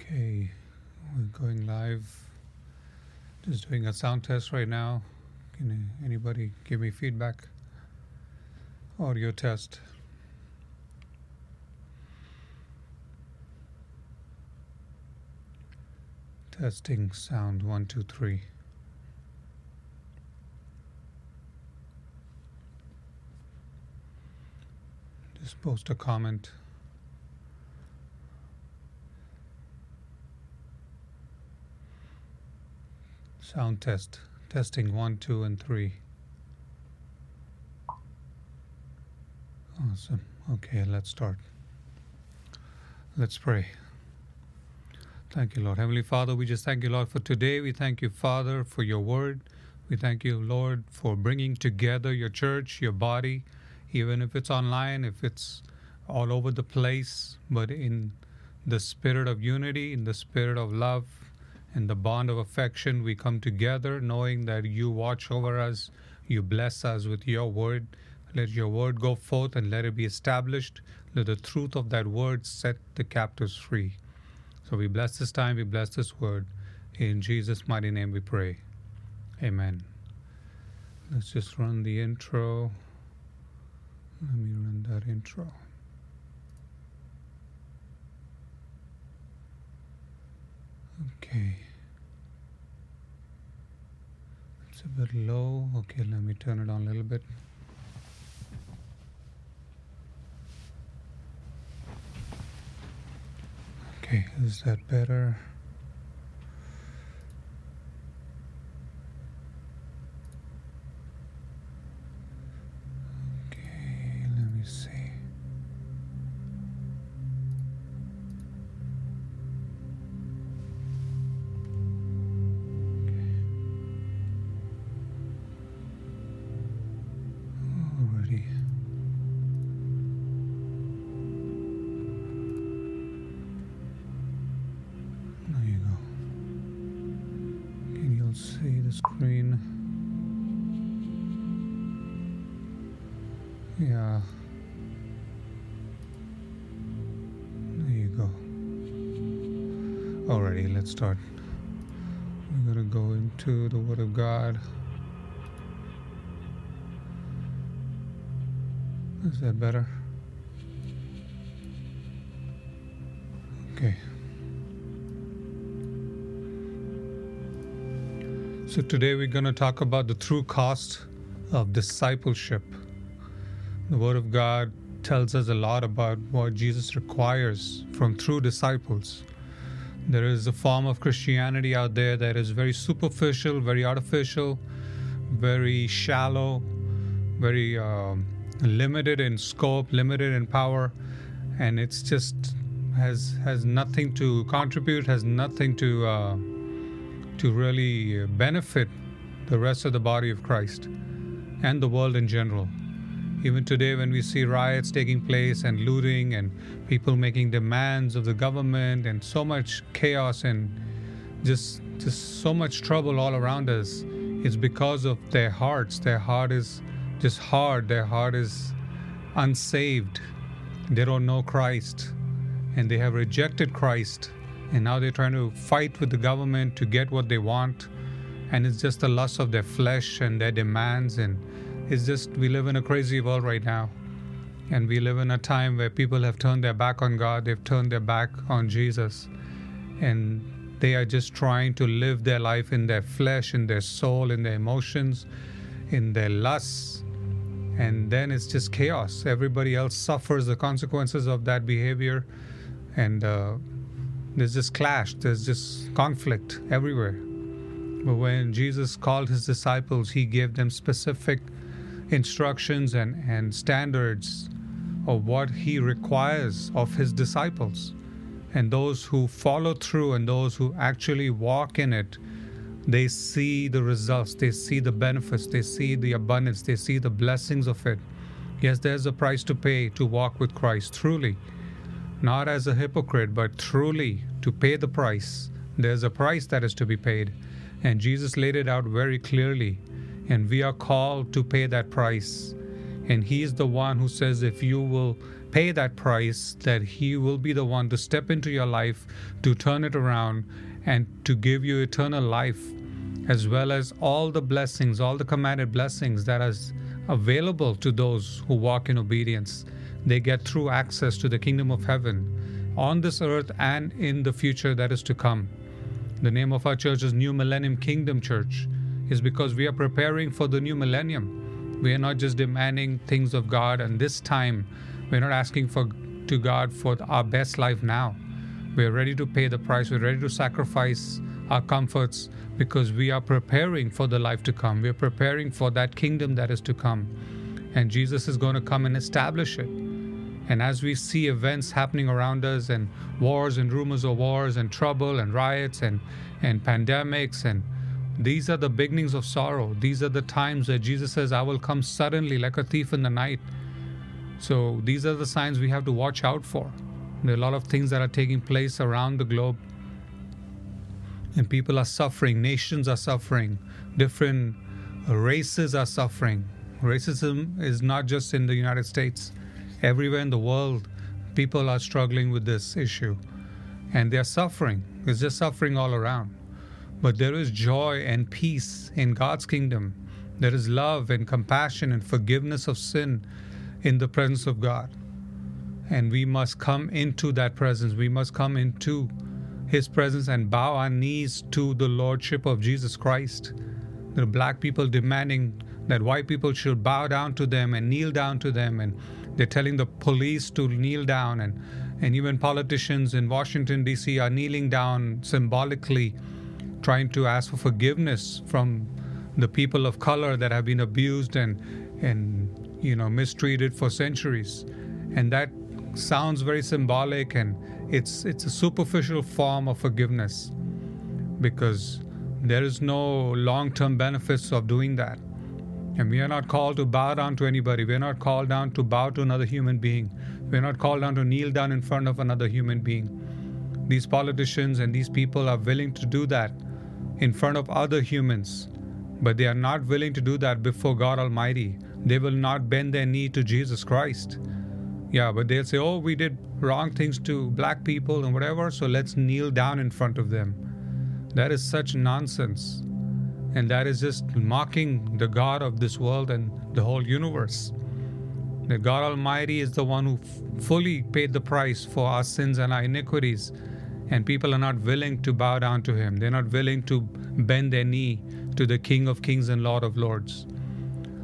Okay, we're going live. Just doing a sound test right now. Can anybody give me feedback? Audio test. Testing sound 1, 2, 3. Just post a comment. Sound test. Testing 1, 2, and 3. Awesome. Okay, let's start. Let's pray. Thank you, Lord. Heavenly Father, we just thank you, Lord, for today. We thank you, Father, for your word. We thank you, Lord, for bringing together your church, your body, even if it's online, if it's all over the place, but in the spirit of unity, in the spirit of love, in the bond of affection, we come together knowing that you watch over us, you bless us with your word. Let your word go forth and let it be established. Let the truth of that word set the captives free. So we bless this time, we bless this word. In Jesus' mighty name we pray. Amen. Let's just run the intro. Let me run that intro. Okay. It's a bit low. Okay, let me turn it on a little bit. Okay, is that better? Okay, let me see. Start. We're going to go into the Word of God. Is that better? Okay. So today we're going to talk about the true cost of discipleship. The Word of God tells us a lot about what Jesus requires from true disciples. There is a form of Christianity out there that is very superficial, very artificial, very shallow, very limited in scope, limited in power, and it's just has nothing to contribute, has nothing to really benefit the rest of the body of Christ and the world in general. Even today when we see riots taking place and looting and people making demands of the government and so much chaos and just so much trouble all around us, it's because of their hearts. Their heart is just hard. Their heart is unsaved. They don't know Christ and they have rejected Christ. And now they're trying to fight with the government to get what they want. And it's just the lust of their flesh and their demands, and it's just, we live in a crazy world right now, and we live in a time where people have turned their back on God, they've turned their back on Jesus, and they are just trying to live their life in their flesh, in their soul, in their emotions, in their lusts, and then it's just chaos. Everybody else suffers the consequences of that behavior, and there's just clash, there's just conflict everywhere. But when Jesus called his disciples, he gave them specific instructions and standards of what he requires of his disciples. And those who follow through and those who actually walk in it, they see the results, they see the benefits, they see the abundance, they see the blessings of it. Yes, there's a price to pay to walk with Christ truly, not as a hypocrite, but truly to pay the price. There's a price that is to be paid, and Jesus laid it out very clearly. And we are called to pay that price. And he is the one who says, if you will pay that price, that He will be the one to step into your life, to turn it around, and to give you eternal life, as well as all the blessings, all the commanded blessings that are available to those who walk in obedience. They get through access to the kingdom of heaven on this earth and in the future that is to come. The name of our church is New Millennium Kingdom Church. It's because we are preparing for the new millennium. We are not just demanding things of God, and this time we're not asking to God for our best life now. We're ready to pay the price. We're ready to sacrifice our comforts because we are preparing for the life to come. We're preparing for that kingdom that is to come. And Jesus is going to come and establish it. And as we see events happening around us, and wars and rumors of wars and trouble and riots and pandemics, and these are the beginnings of sorrow. These are the times that Jesus says, I will come suddenly like a thief in the night. So these are the signs we have to watch out for. There are a lot of things that are taking place around the globe. And people are suffering, nations are suffering, different races are suffering. Racism is not just in the United States. Everywhere in the world, people are struggling with this issue. And they are suffering. It's just suffering all around. But there is joy and peace in God's kingdom. There is love and compassion and forgiveness of sin in the presence of God. And we must come into that presence. We must come into His presence and bow our knees to the Lordship of Jesus Christ. There are black people demanding that white people should bow down to them and kneel down to them. And they're telling the police to kneel down. And even politicians in Washington, D.C. are kneeling down symbolically, trying to ask for forgiveness from the people of color that have been abused and mistreated for centuries. And that sounds very symbolic, and it's a superficial form of forgiveness, because there is no long-term benefits of doing that. And we are not called to bow down to anybody. We are not called down to bow to another human being. We are not called down to kneel down in front of another human being. These politicians and these people are willing to do that in front of other humans, but they are not willing to do that before God Almighty. They will not bend their knee to Jesus Christ. Yeah, but they'll say, oh, we did wrong things to black people and whatever, so let's kneel down in front of them. That is such nonsense. And that is just mocking the God of this world and the whole universe. The God Almighty is the one who fully paid the price for our sins and our iniquities. And people are not willing to bow down to Him. They're not willing to bend their knee to the King of Kings and Lord of Lords.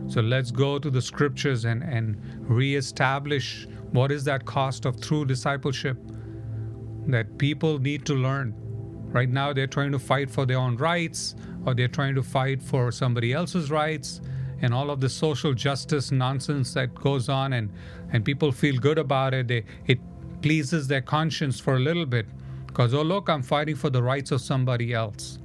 So let's go to the scriptures and reestablish what is that cost of true discipleship that people need to learn. Right now, they're trying to fight for their own rights, or they're trying to fight for somebody else's rights, and all of the social justice nonsense that goes on, and people feel good about it. It pleases their conscience for a little bit because, oh, look, I'm fighting for the rights of somebody else.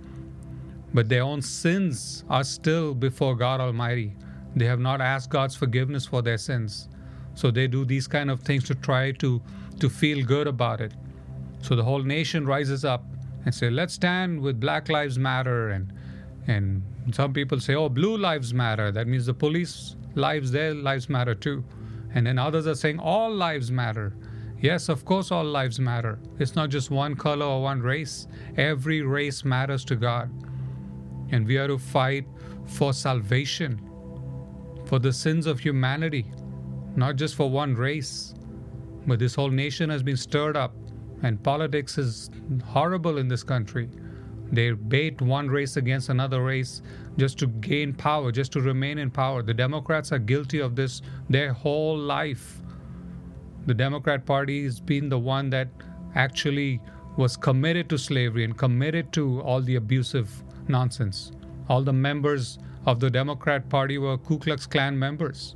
But their own sins are still before God Almighty. They have not asked God's forgiveness for their sins. So they do these kind of things to try to feel good about it. So the whole nation rises up and say, let's stand with Black Lives Matter. And some people say, oh, Blue Lives Matter. That means the police lives, their lives matter too. And then others are saying, all lives matter. Yes, of course, all lives matter. It's not just one color or one race. Every race matters to God. And we are to fight for salvation, for the sins of humanity, not just for one race. But this whole nation has been stirred up, and politics is horrible in this country. They bait one race against another race just to gain power, just to remain in power. The Democrats are guilty of this their whole life. The Democrat Party has been the one that actually was committed to slavery and committed to all the abusive nonsense. All the members of the Democrat Party were Ku Klux Klan members.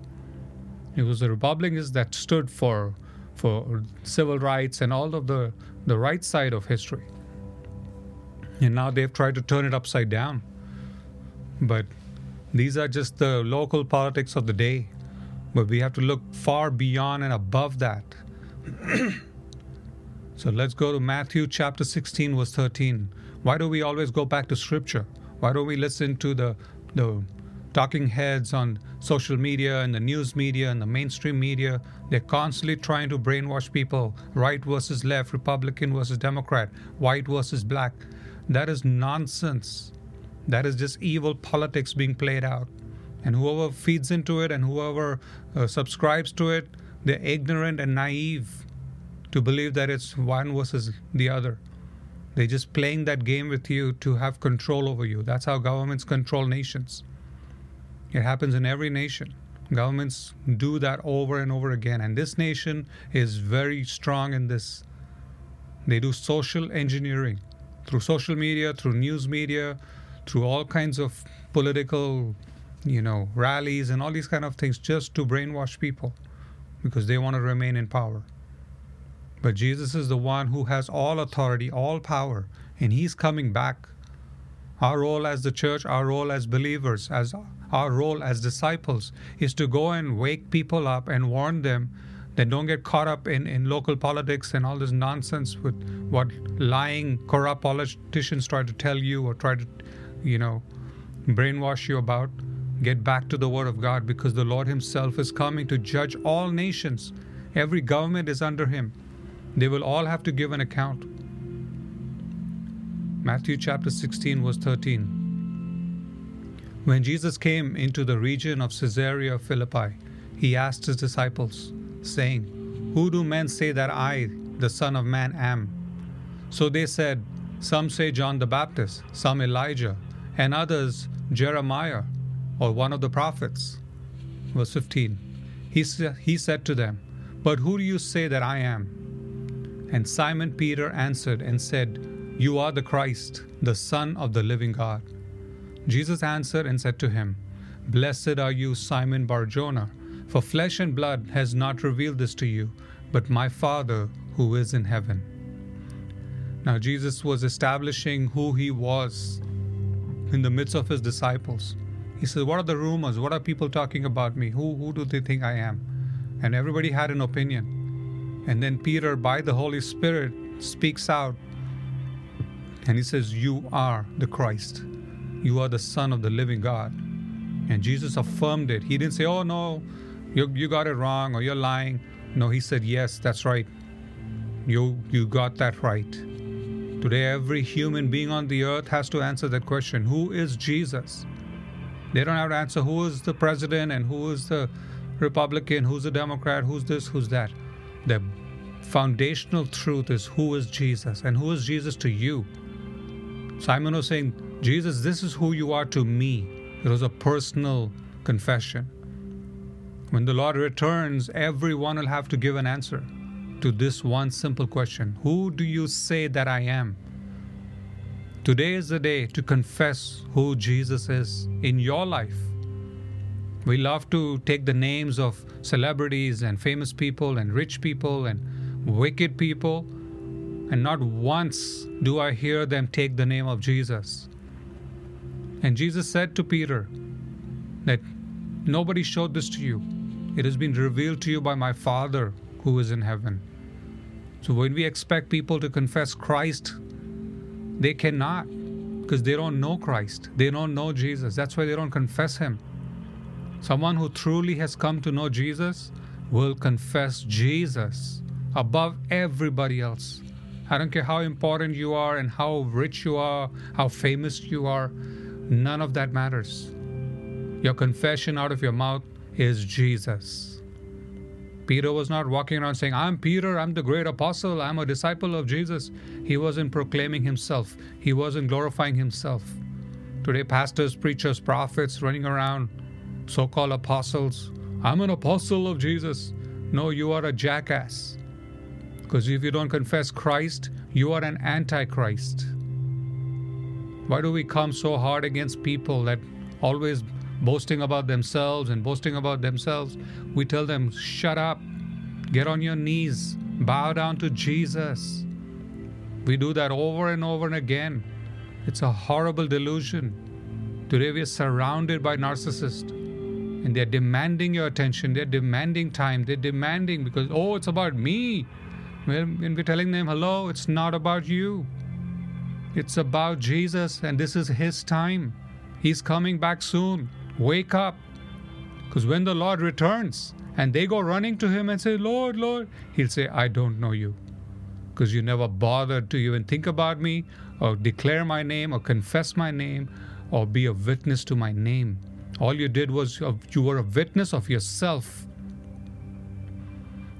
It was the Republicans that stood for civil rights and all of the right side of history. And now they've tried to turn it upside down. But these are just the local politics of the day. But we have to look far beyond and above that. So let's go to Matthew chapter 16, verse 13. Why do we always go back to Scripture? Why don't we listen to the talking heads on social media and the news media and the mainstream media, they're constantly trying to brainwash people, right versus left, Republican versus Democrat, white versus black. That is nonsense. That is just evil politics being played out. And whoever feeds into it and whoever subscribes to it, they're ignorant and naive to believe that it's one versus the other. They're just playing that game with you to have control over you. That's how governments control nations. It happens in every nation. Governments do that over and over again. And this nation is very strong in this. They do social engineering through social media, through news media, through all kinds of political, rallies and all these kind of things just to brainwash people because they want to remain in power. But Jesus is the one who has all authority, all power, and he's coming back. Our role as the church, our role as believers, as our role as disciples is to go and wake people up and warn them that don't get caught up in local politics and all this nonsense with what lying, corrupt politicians try to tell you or try to, brainwash you about. Get back to the Word of God, because the Lord himself is coming to judge all nations. Every government is under him. They will all have to give an account. Matthew chapter 16, verse 13. When Jesus came into the region of Caesarea Philippi, he asked his disciples, saying, "Who do men say that I, the Son of Man, am?" So they said, "Some say John the Baptist, some Elijah, and others Jeremiah, or one of the prophets." Verse 15. He said to them, "But who do you say that I am?" And Simon Peter answered and said, "You are the Christ, the Son of the living God." Jesus answered and said to him, "Blessed are you, Simon Barjonah, for flesh and blood has not revealed this to you, but my Father who is in heaven." Now Jesus was establishing who he was in the midst of his disciples. He said, "What are the rumors? What are people talking about me? Who do they think I am?" And everybody had an opinion. And then Peter, by the Holy Spirit, speaks out. And he says, "You are the Christ. You are the Son of the living God." And Jesus affirmed it. He didn't say, "Oh, no, you got it wrong, or you're lying." No, he said, "Yes, that's right. You got that right." Today, every human being on the earth has to answer that question. Who is Jesus? They don't have to answer who is the president and who is the Republican, who's a Democrat, who's this, who's that. The foundational truth is who is Jesus, and who is Jesus to you? Simon was saying, "Jesus, this is who you are to me." It was a personal confession. When the Lord returns, everyone will have to give an answer to this one simple question. Who do you say that I am? Today is the day to confess who Jesus is in your life. We love to take the names of celebrities and famous people and rich people and wicked people, and not once do I hear them take the name of Jesus. And Jesus said to Peter that nobody showed this to you. It has been revealed to you by my Father who is in heaven. So when we expect people to confess Christ, they cannot, because they don't know Christ. They don't know Jesus. That's why they don't confess him. Someone who truly has come to know Jesus will confess Jesus above everybody else. I don't care how important you are and how rich you are, how famous you are. None of that matters. Your confession out of your mouth is Jesus. Peter was not walking around saying, "I'm Peter, I'm the great apostle, I'm a disciple of Jesus." He wasn't proclaiming himself. He wasn't glorifying himself. Today, pastors, preachers, prophets running around, so-called apostles. "I'm an apostle of Jesus." No, you are a jackass. Because if you don't confess Christ, you are an antichrist. Why do we come so hard against people that always boasting about themselves? We tell them, shut up, get on your knees, bow down to Jesus. We do that over and over and again. It's a horrible delusion. Today we are surrounded by narcissists, and they're demanding your attention, they're demanding time, they're demanding, because, "Oh, it's about me." When we're telling them, hello, it's not about you. It's about Jesus, and this is his time. He's coming back soon. Wake up. Because when the Lord returns and they go running to him and say, Lord, Lord, he'll say, I don't know you. Because you never bothered to even think about me or declare my name or confess my name or be a witness to my name. All you did was you were a witness of yourself.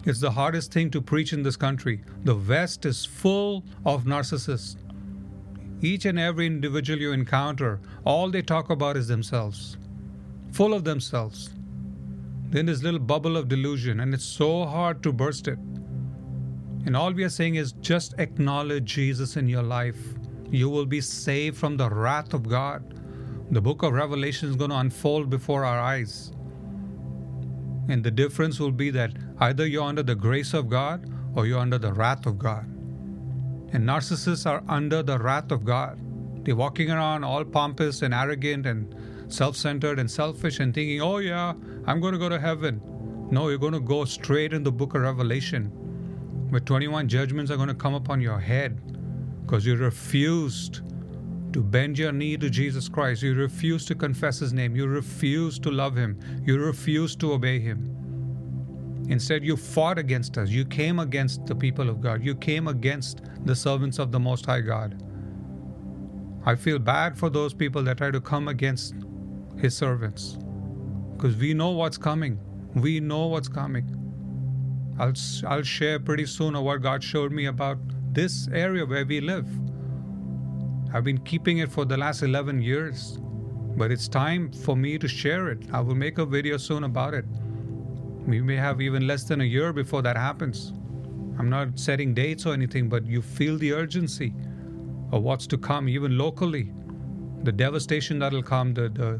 It's the hardest thing to preach in this country. The West is full of narcissists. Each and every individual you encounter, all they talk about is themselves. Full of themselves. Then this little bubble of delusion, and it's so hard to burst it. And all we are saying is just acknowledge Jesus in your life. You will be saved from the wrath of God. The book of Revelation is going to unfold before our eyes. And the difference will be that either you're under the grace of God or you're under the wrath of God. And narcissists are under the wrath of God. They're walking around all pompous and arrogant and self-centered and selfish and thinking, oh yeah, I'm going to go to heaven. No, you're going to go straight in the book of Revelation. Where 21 judgments are going to come upon your head because you refused to bend your knee to Jesus Christ. You refused to confess his name. You refused to love him. You refused to obey him. Instead, you fought against us. You came against the people of God. You came against the servants of the Most High God. I feel bad for those people that try to come against his servants because we know what's coming. We know what's coming. I'll share pretty soon of what God showed me about this area where we live. I've been keeping it for the last 11 years, but it's time for me to share it. I will make a video soon about it. We may have even less than a year before that happens. I'm not setting dates or anything, but you feel the urgency of what's to come, even locally. The devastation that'll come, the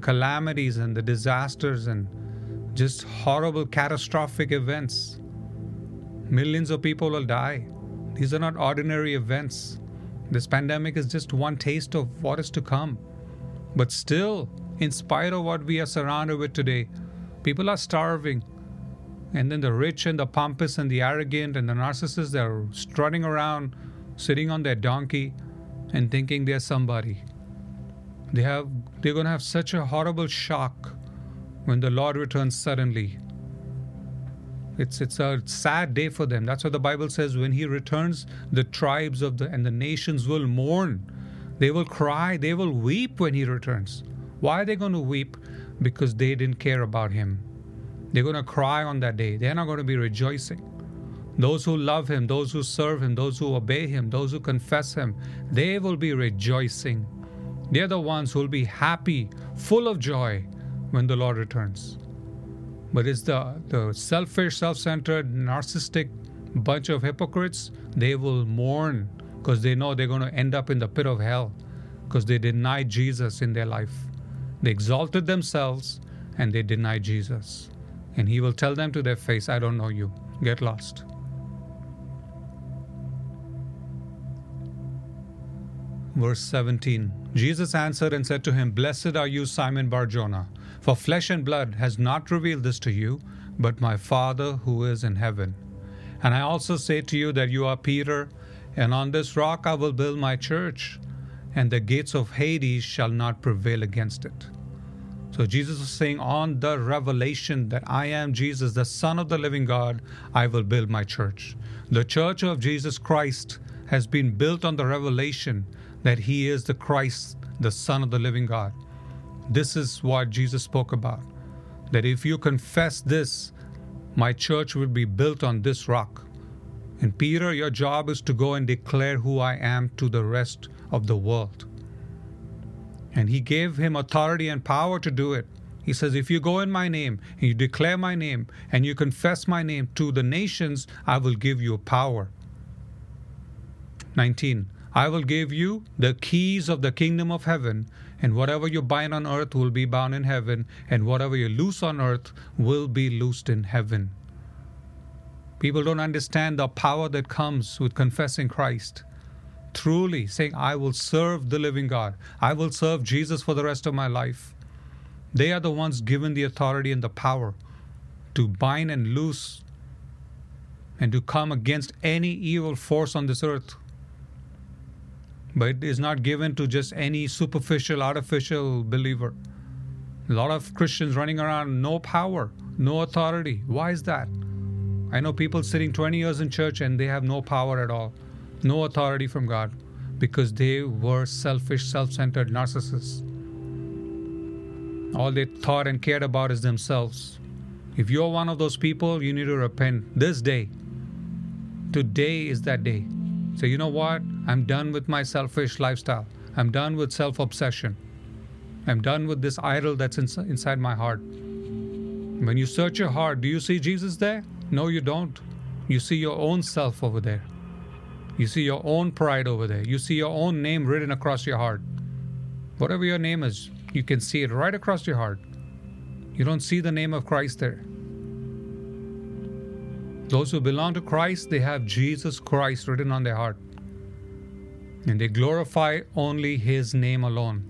calamities and the disasters and just horrible, catastrophic events. Millions of people will die. These are not ordinary events. This pandemic is just one taste of what is to come. But still, in spite of what we are surrounded with today, people are starving. And then the rich and the pompous and the arrogant and the narcissists, they're strutting around, sitting on their donkey and thinking they're somebody. They're going to have such a horrible shock when the Lord returns suddenly. It's a sad day for them. That's what the Bible says. When he returns, the tribes and the nations will mourn. They will cry. They will weep when he returns. Why are they going to weep? Because they didn't care about him. They're going to cry on that day. They're not going to be rejoicing. Those who love him, those who serve him, those who obey him, those who confess him, they will be rejoicing. They're the ones who will be happy, full of joy when the Lord returns. But it's the selfish, self-centered, narcissistic bunch of hypocrites. They will mourn because they know they're going to end up in the pit of hell because they denied Jesus in their life. They exalted themselves and they denied Jesus. And he will tell them to their face, I don't know you. Get lost. Verse 17, Jesus answered and said to him, Blessed are you, Simon Barjonah, for flesh and blood has not revealed this to you, but my Father who is in heaven. And I also say to you that you are Peter, and on this rock I will build my church, and the gates of Hades shall not prevail against it. So Jesus is saying, on the revelation that I am Jesus, the Son of the living God, I will build my church. The church of Jesus Christ has been built on the revelation that he is the Christ, the Son of the living God. This is what Jesus spoke about, that if you confess this, my church will be built on this rock. And Peter, your job is to go and declare who I am to the rest of the world. And he gave him authority and power to do it. He says, if you go in my name, and you declare my name, and you confess my name to the nations, I will give you power. 19. I will give you the keys of the kingdom of heaven, and whatever you bind on earth will be bound in heaven, and whatever you loose on earth will be loosed in heaven. People don't understand the power that comes with confessing Christ. Truly saying, I will serve the living God. I will serve Jesus for the rest of my life. They are the ones given the authority and the power to bind and loose and to come against any evil force on this earth. But it is not given to just any superficial, artificial believer. A lot of Christians running around, no power, no authority. Why is that? I know people sitting 20 years in church and they have no power at all, no authority from God, because they were selfish, self-centered narcissists. All they thought and cared about is themselves. If you're one of those people, you need to repent this day. Today is that day. So you know what? I'm done with my selfish lifestyle. I'm done with self-obsession. I'm done with this idol that's inside my heart. When you search your heart, do you see Jesus there? No, you don't. You see your own self over there. You see your own pride over there. You see your own name written across your heart. Whatever your name is, you can see it right across your heart. You don't see the name of Christ there. Those who belong to Christ, they have Jesus Christ written on their heart. And they glorify only His name alone.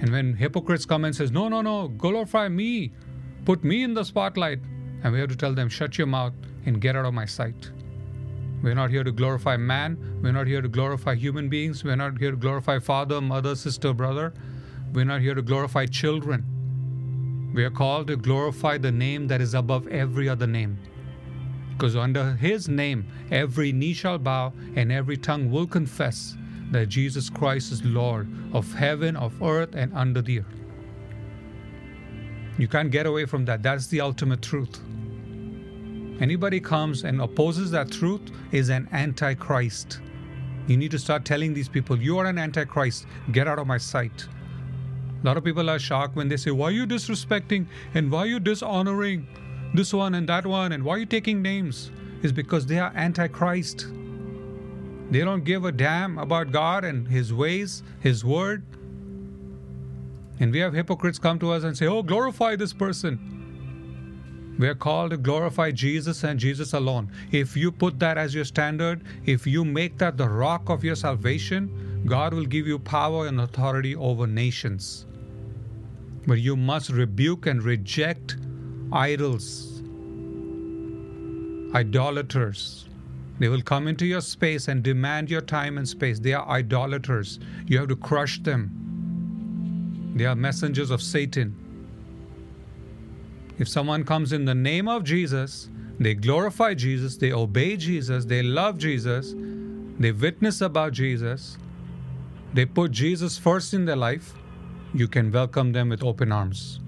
And when hypocrites come and says, no, glorify me. Put me in the spotlight. And we have to tell them, shut your mouth and get out of my sight. We're not here to glorify man. We're not here to glorify human beings. We're not here to glorify father, mother, sister, brother. We're not here to glorify children. We are called to glorify the name that is above every other name. Because under His name, every knee shall bow and every tongue will confess that Jesus Christ is Lord of heaven, of earth, and under the earth. You can't get away from that. That's the ultimate truth. Anybody comes and opposes that truth is an antichrist. You need to start telling these people, you are an antichrist. Get out of my sight. A lot of people are shocked when they say, why are you disrespecting and why are you dishonoring this one and that one and why are you taking names? It's because they are antichrist. They don't give a damn about God and His ways, His word. And we have hypocrites come to us and say, oh, glorify this person. We are called to glorify Jesus and Jesus alone. If you put that as your standard, if you make that the rock of your salvation, God will give you power and authority over nations. But you must rebuke and reject idols, idolaters. They will come into your space and demand your time and space. They are idolaters. You have to crush them. They are messengers of Satan. If someone comes in the name of Jesus, they glorify Jesus, they obey Jesus, they love Jesus, they witness about Jesus, they put Jesus first in their life, you can welcome them with open arms.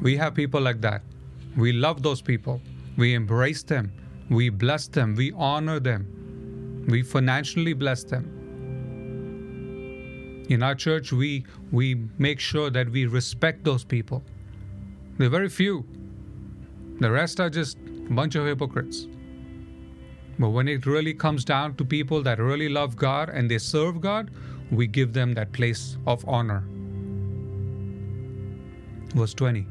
We have people like that. We love those people. We embrace them. We bless them. We honor them. We financially bless them. In our church, we make sure that we respect those people. They're very few. The rest are just a bunch of hypocrites. But when it really comes down to people that really love God and they serve God, we give them that place of honor. Verse 20.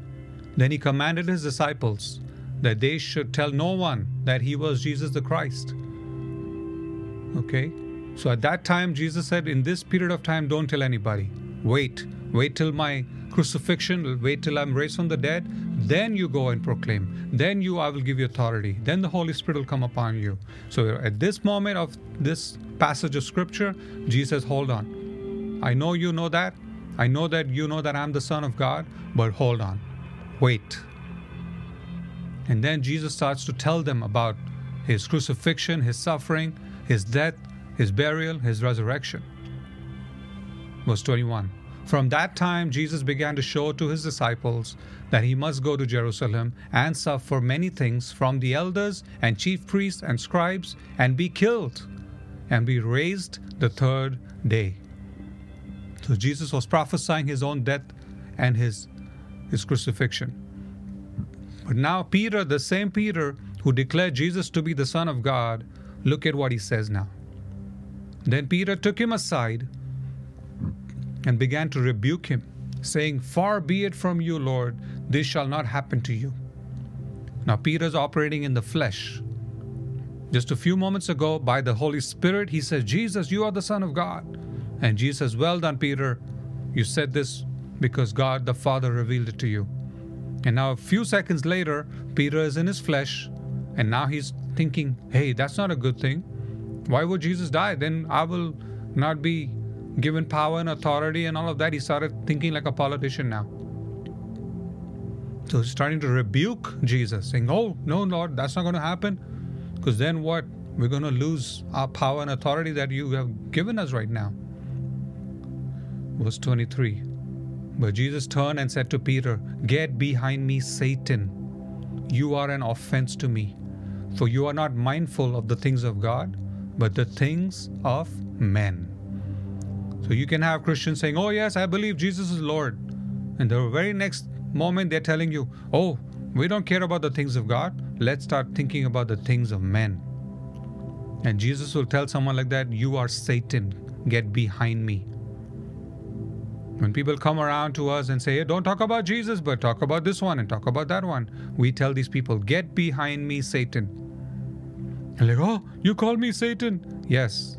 Then He commanded His disciples that they should tell no one that He was Jesus the Christ. Okay? So at that time, Jesus said, in this period of time, don't tell anybody. Wait till my crucifixion, wait till I'm raised from the dead. Then you go and proclaim. Then I will give you authority. Then the Holy Spirit will come upon you. So at this moment of this passage of Scripture, Jesus, hold on. I know you know that. I know that you know that I'm the Son of God, but hold on. Wait. And then Jesus starts to tell them about His crucifixion, His suffering, His death, His burial, His resurrection. Verse 21. From that time, Jesus began to show to His disciples that He must go to Jerusalem and suffer many things from the elders and chief priests and scribes and be killed and be raised the third day. So Jesus was prophesying His own death and His crucifixion. But now Peter, the same Peter who declared Jesus to be the Son of God, look at what he says now. Then Peter took Him aside and began to rebuke Him, saying, far be it from you, Lord, this shall not happen to you. Now Peter's operating in the flesh. Just a few moments ago, by the Holy Spirit, he said, Jesus, you are the Son of God. And Jesus says, well done, Peter. You said this because God the Father revealed it to you. And now a few seconds later, Peter is in his flesh. And now he's thinking, hey, that's not a good thing. Why would Jesus die? Then I will not be given power and authority and all of that, he started thinking like a politician now. So he's starting to rebuke Jesus, saying, oh, no, Lord, that's not going to happen. Because then what? We're going to lose our power and authority that you have given us right now. Verse 23. But Jesus turned and said to Peter, get behind me, Satan. You are an offense to me, for you are not mindful of the things of God, but the things of men. So you can have Christians saying, oh yes, I believe Jesus is Lord. And the very next moment they're telling you, oh, we don't care about the things of God. Let's start thinking about the things of men. And Jesus will tell someone like that, you are Satan. Get behind me. When people come around to us and say, hey, don't talk about Jesus, but talk about this one and talk about that one, we tell these people, get behind me, Satan. And like, oh, you call me Satan? Yes,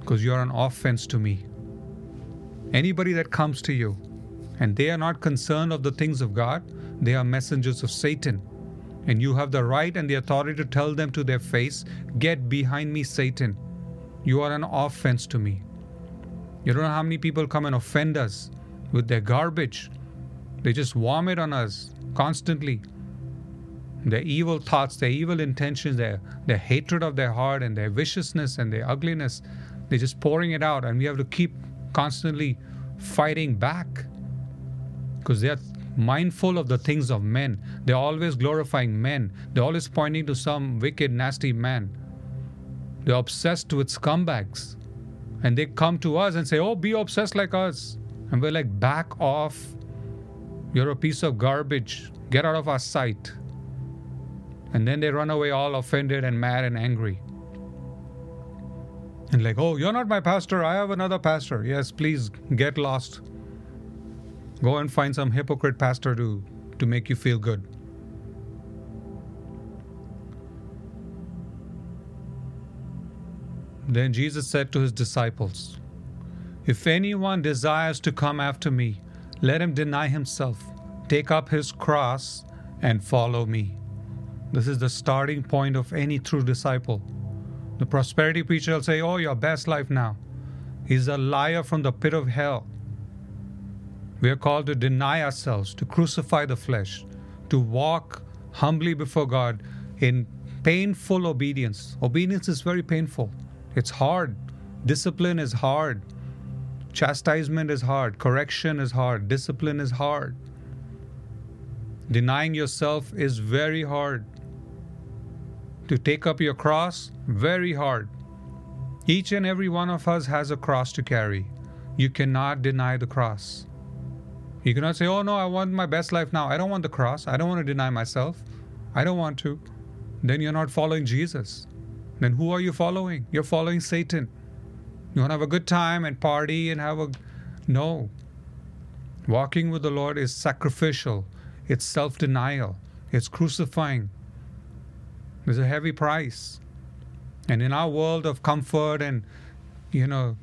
because you're an offense to me. Anybody that comes to you and they are not concerned of the things of God, they are messengers of Satan. And you have the right and the authority to tell them to their face, get behind me, Satan. You are an offense to me. You don't know how many people come and offend us with their garbage. They just vomit on us constantly. Their evil thoughts, their evil intentions, their hatred of their heart and their viciousness and their ugliness. They're just pouring it out, and we have to keep constantly fighting back because they're mindful of the things of men. They're always glorifying men. They're always pointing to some wicked, nasty man. They're obsessed with scumbags. And they come to us and say, oh, be obsessed like us. And we're like, back off. You're a piece of garbage. Get out of our sight. And then they run away all offended and mad and angry. And like, oh, you're not my pastor. I have another pastor. Yes, please get lost. Go and find some hypocrite pastor to make you feel good. Then Jesus said to his disciples, if anyone desires to come after me, let him deny himself, take up his cross, and follow me. This is the starting point of any true disciple. The prosperity preacher will say, oh, your best life now. He's a liar from the pit of hell. We are called to deny ourselves, to crucify the flesh, to walk humbly before God in painful obedience. Obedience is very painful. It's hard. Discipline is hard. Chastisement is hard. Correction is hard. Discipline is hard. Denying yourself is very hard. To take up your cross, very hard. Each and every one of us has a cross to carry. You cannot deny the cross. You cannot say, oh no, I want my best life now. I don't want the cross. I don't want to deny myself. I don't want to. Then you're not following Jesus. Then who are you following? You're following Satan. You want to have a good time and party and have a... No. Walking with the Lord is sacrificial. It's self-denial. It's crucifying. There's a heavy price. And in our world of comfort and,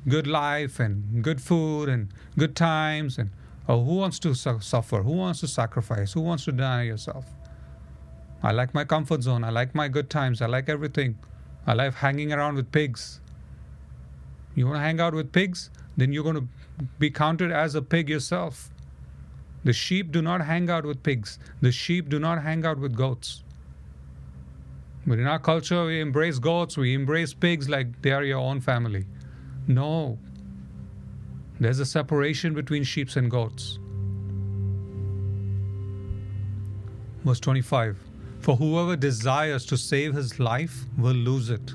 good life and good food and good times and, oh, who wants to suffer? Who wants to sacrifice? Who wants to deny yourself? I like my comfort zone. I like my good times. I like everything. I like hanging around with pigs. You want to hang out with pigs? Then you're going to be counted as a pig yourself. The sheep do not hang out with pigs. The sheep do not hang out with goats. But in our culture, we embrace goats. We embrace pigs like they are your own family. No. There's a separation between sheep and goats. Verse 25. For whoever desires to save his life will lose it.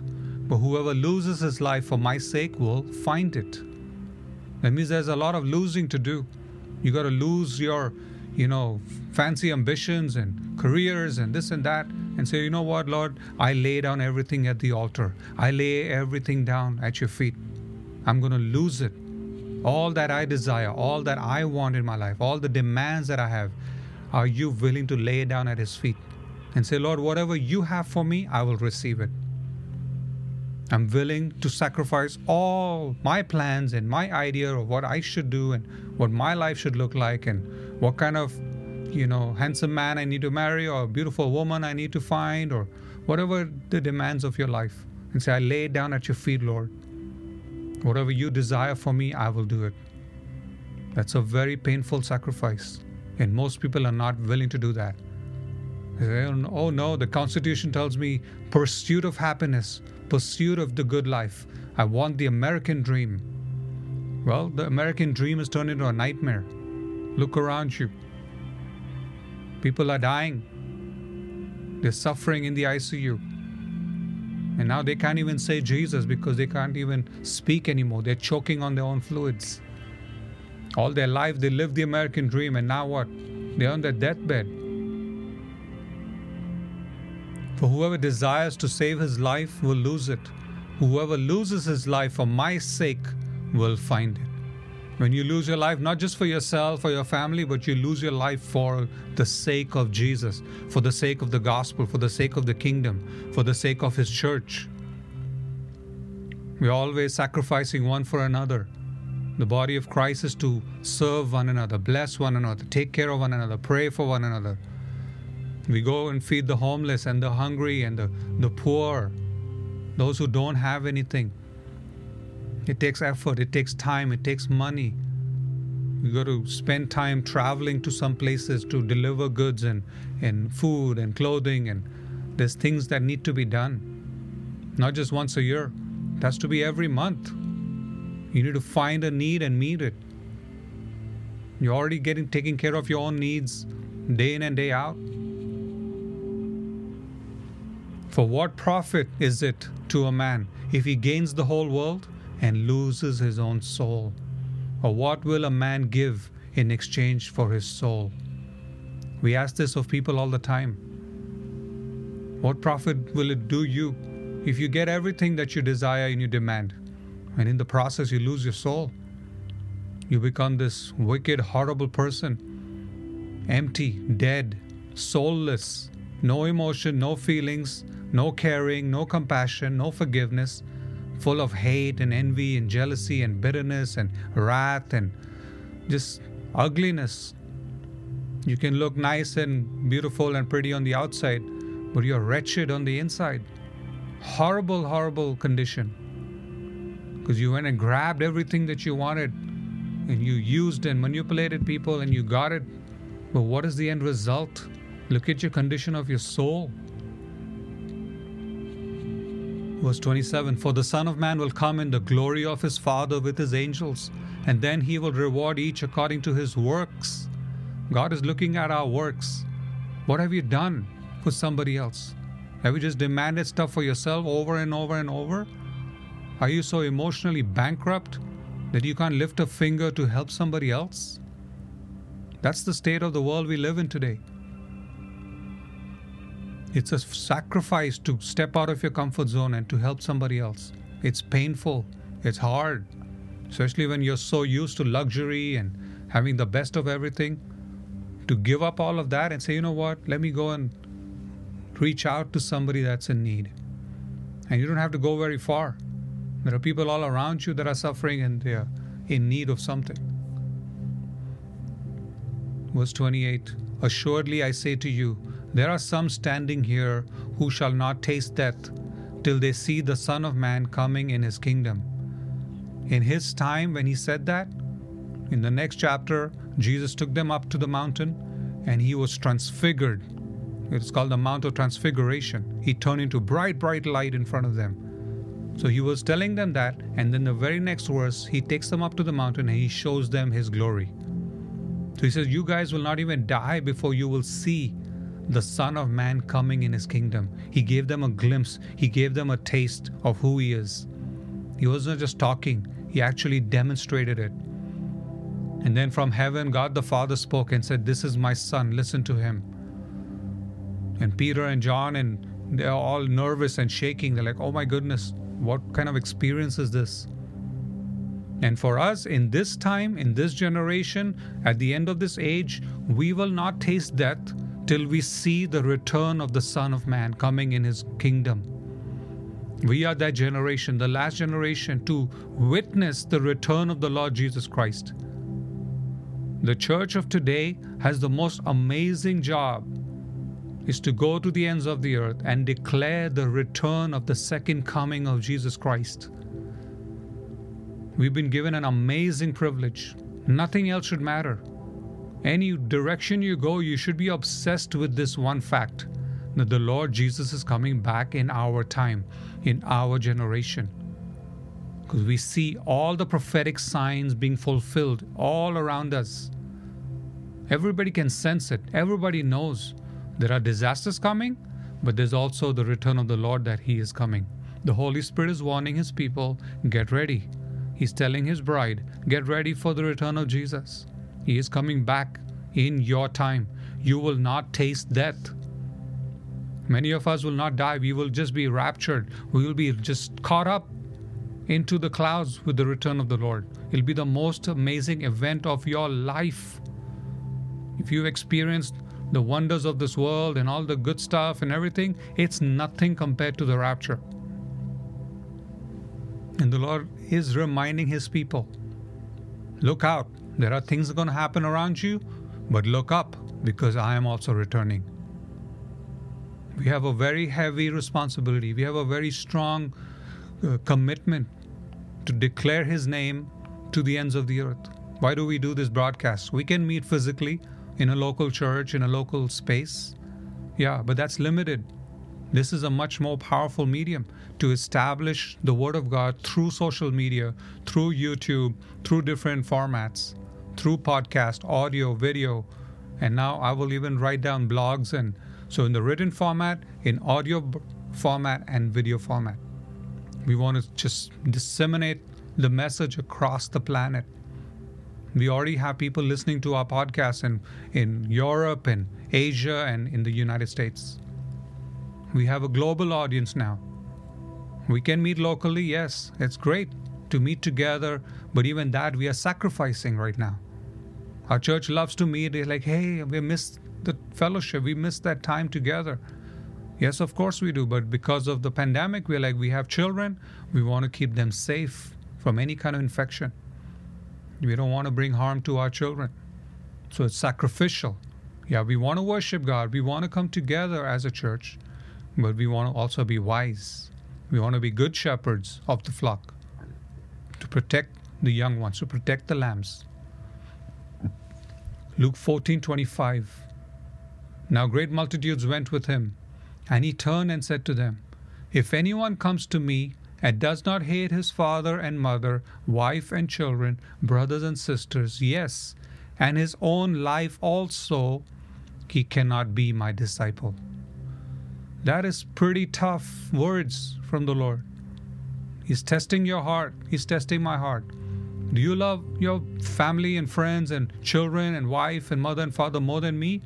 But whoever loses his life for my sake will find it. That means there's a lot of losing to do. You got to lose your, fancy ambitions and careers and this and that. And say, you know what, Lord, I lay down everything at the altar. I lay everything down at your feet. I'm going to lose it. All that I desire, all that I want in my life, all the demands that I have, are you willing to lay it down at his feet? And say, Lord, whatever you have for me, I will receive it. I'm willing to sacrifice all my plans and my idea of what I should do and what my life should look like and what kind of, handsome man I need to marry or a beautiful woman I need to find or whatever the demands of your life. And say, I lay it down at your feet, Lord. Whatever you desire for me, I will do it. That's a very painful sacrifice. And most people are not willing to do that. They say, oh no, the Constitution tells me pursuit of happiness, pursuit of the good life. I want the American dream. Well, the American dream has turned into a nightmare. Look around you. People are dying. They're suffering in the ICU. And now they can't even say Jesus because they can't even speak anymore. They're choking on their own fluids. All their life they lived the American dream, and now what? They're on their deathbed. For whoever desires to save his life will lose it. Whoever loses his life for my sake will find it. When you lose your life, not just for yourself or your family, but you lose your life for the sake of Jesus, for the sake of the gospel, for the sake of the kingdom, for the sake of his church. We're always sacrificing one for another. The body of Christ is to serve one another, bless one another, take care of one another, pray for one another. We go and feed the homeless and the hungry and the poor, those who don't have anything. It takes effort, it takes time, it takes money. You got to spend time traveling to some places to deliver goods and food and clothing, and there's things that need to be done. Not just once a year, it has to be every month. You need to find a need and meet it. You're already taking care of your own needs day in and day out. For what profit is it to a man if he gains the whole world and loses his own soul? Or what will a man give in exchange for his soul? We ask this of people all the time. What profit will it do you if you get everything that you desire and you demand? And in the process, you lose your soul. You become this wicked, horrible person. Empty, dead, soulless. No emotion, no feelings, no caring, no compassion, no forgiveness. Full of hate and envy and jealousy and bitterness and wrath and just ugliness. You can look nice and beautiful and pretty on the outside, but you're wretched on the inside. Horrible, horrible condition. Because you went and grabbed everything that you wanted and you used and manipulated people and you got it. But what is the end result? Look at your condition of your soul. Verse 27, for the Son of Man will come in the glory of his Father with his angels, and then he will reward each according to his works. God is looking at our works. What have you done for somebody else? Have you just demanded stuff for yourself over and over and over? Are you so emotionally bankrupt that you can't lift a finger to help somebody else? That's the state of the world we live in today. It's a sacrifice to step out of your comfort zone and to help somebody else. It's painful. It's hard. Especially when you're so used to luxury and having the best of everything. To give up all of that and say, you know what, let me go and reach out to somebody that's in need. And you don't have to go very far. There are people all around you that are suffering and they are in need of something. Verse 28, assuredly I say to you, there are some standing here who shall not taste death till they see the Son of Man coming in his kingdom. In his time when he said that, in the next chapter, Jesus took them up to the mountain and he was transfigured. It's called the Mount of Transfiguration. He turned into bright, bright light in front of them. So he was telling them that, and then the very next verse, he takes them up to the mountain and he shows them his glory. So he says, you guys will not even die before you will see the Son of Man coming in his kingdom. He gave them a glimpse. He gave them a taste of who he is. He wasn't just talking. He actually demonstrated it. And then from heaven, God the Father spoke and said, this is my Son. Listen to him. And Peter and John, and they're all nervous and shaking. They're like, oh my goodness. What kind of experience is this? And for us, in this time, in this generation, at the end of this age, we will not taste death till we see the return of the Son of Man coming in his kingdom. We are that generation, the last generation, to witness the return of the Lord Jesus Christ. The church of today has the most amazing job, is to go to the ends of the earth and declare the return of the second coming of Jesus Christ. We've been given an amazing privilege. Nothing else should matter. Any direction you go, you should be obsessed with this one fact, that the Lord Jesus is coming back in our time, in our generation. Because we see all the prophetic signs being fulfilled all around us. Everybody can sense it. Everybody knows there are disasters coming, but there's also the return of the Lord, that He is coming. The Holy Spirit is warning His people, get ready. He's telling His bride, get ready for the return of Jesus. He is coming back in your time. You will not taste death. Many of us will not die. We will just be raptured. We will be just caught up into the clouds with the return of the Lord. It'll be the most amazing event of your life. If you've experienced the wonders of this world and all the good stuff and everything, it's nothing compared to the rapture. And the Lord is reminding His people, look out. There are things that are going to happen around you, but look up, because I am also returning. We have a very heavy responsibility. We have a very strong commitment to declare His name to the ends of the earth. Why do we do this broadcast? We can meet physically in a local church, in a local space. Yeah, but that's limited. This is a much more powerful medium to establish the Word of God through social media, through YouTube, through different formats, through podcast, audio, video. And now I will even write down blogs, and so in the written format, in audio format, and video format. We want to just disseminate the message across the planet. We already have people listening to our podcast in Europe and Asia and in the United States. We have a global audience now. We can meet locally, yes. It's great to meet together, but even that we are sacrificing right now. Our church loves to meet. It's like, hey, we missed the fellowship. We missed that time together. Yes, of course we do. But because of the pandemic, we're like, we have children. We want to keep them safe from any kind of infection. We don't want to bring harm to our children. So it's sacrificial. Yeah, we want to worship God. We want to come together as a church. But we want to also be wise. We want to be good shepherds of the flock, to protect the young ones, to protect the lambs. Luke 14:25. Now great multitudes went with Him, and He turned and said to them, if anyone comes to Me and does not hate his father and mother, wife and children, brothers and sisters, yes, and his own life also, he cannot be My disciple. That is pretty tough words from the Lord. He's testing your heart. He's testing my heart. Do you love your family and friends and children and wife and mother and father more than Me?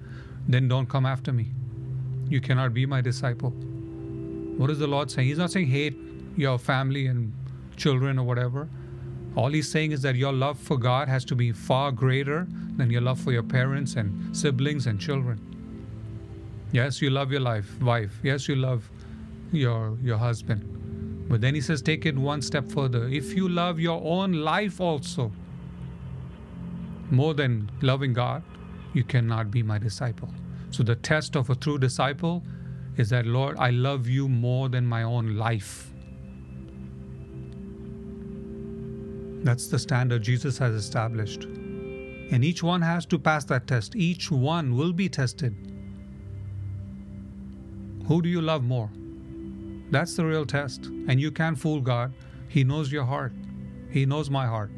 Then don't come after Me. You cannot be My disciple. What is the Lord saying? He's not saying hate your family and children or whatever. All He's saying is that your love for God has to be far greater than your love for your parents and siblings and children. Yes, you love your wife. Yes, you love your husband. But then He says, take it one step further. If you love your own life also more than loving God, you cannot be My disciple. So the test of a true disciple is that, Lord, I love You more than my own life. That's the standard Jesus has established. And each one has to pass that test. Each one will be tested. Who do you love more? That's the real test. And you can't fool God. He knows your heart. He knows my heart.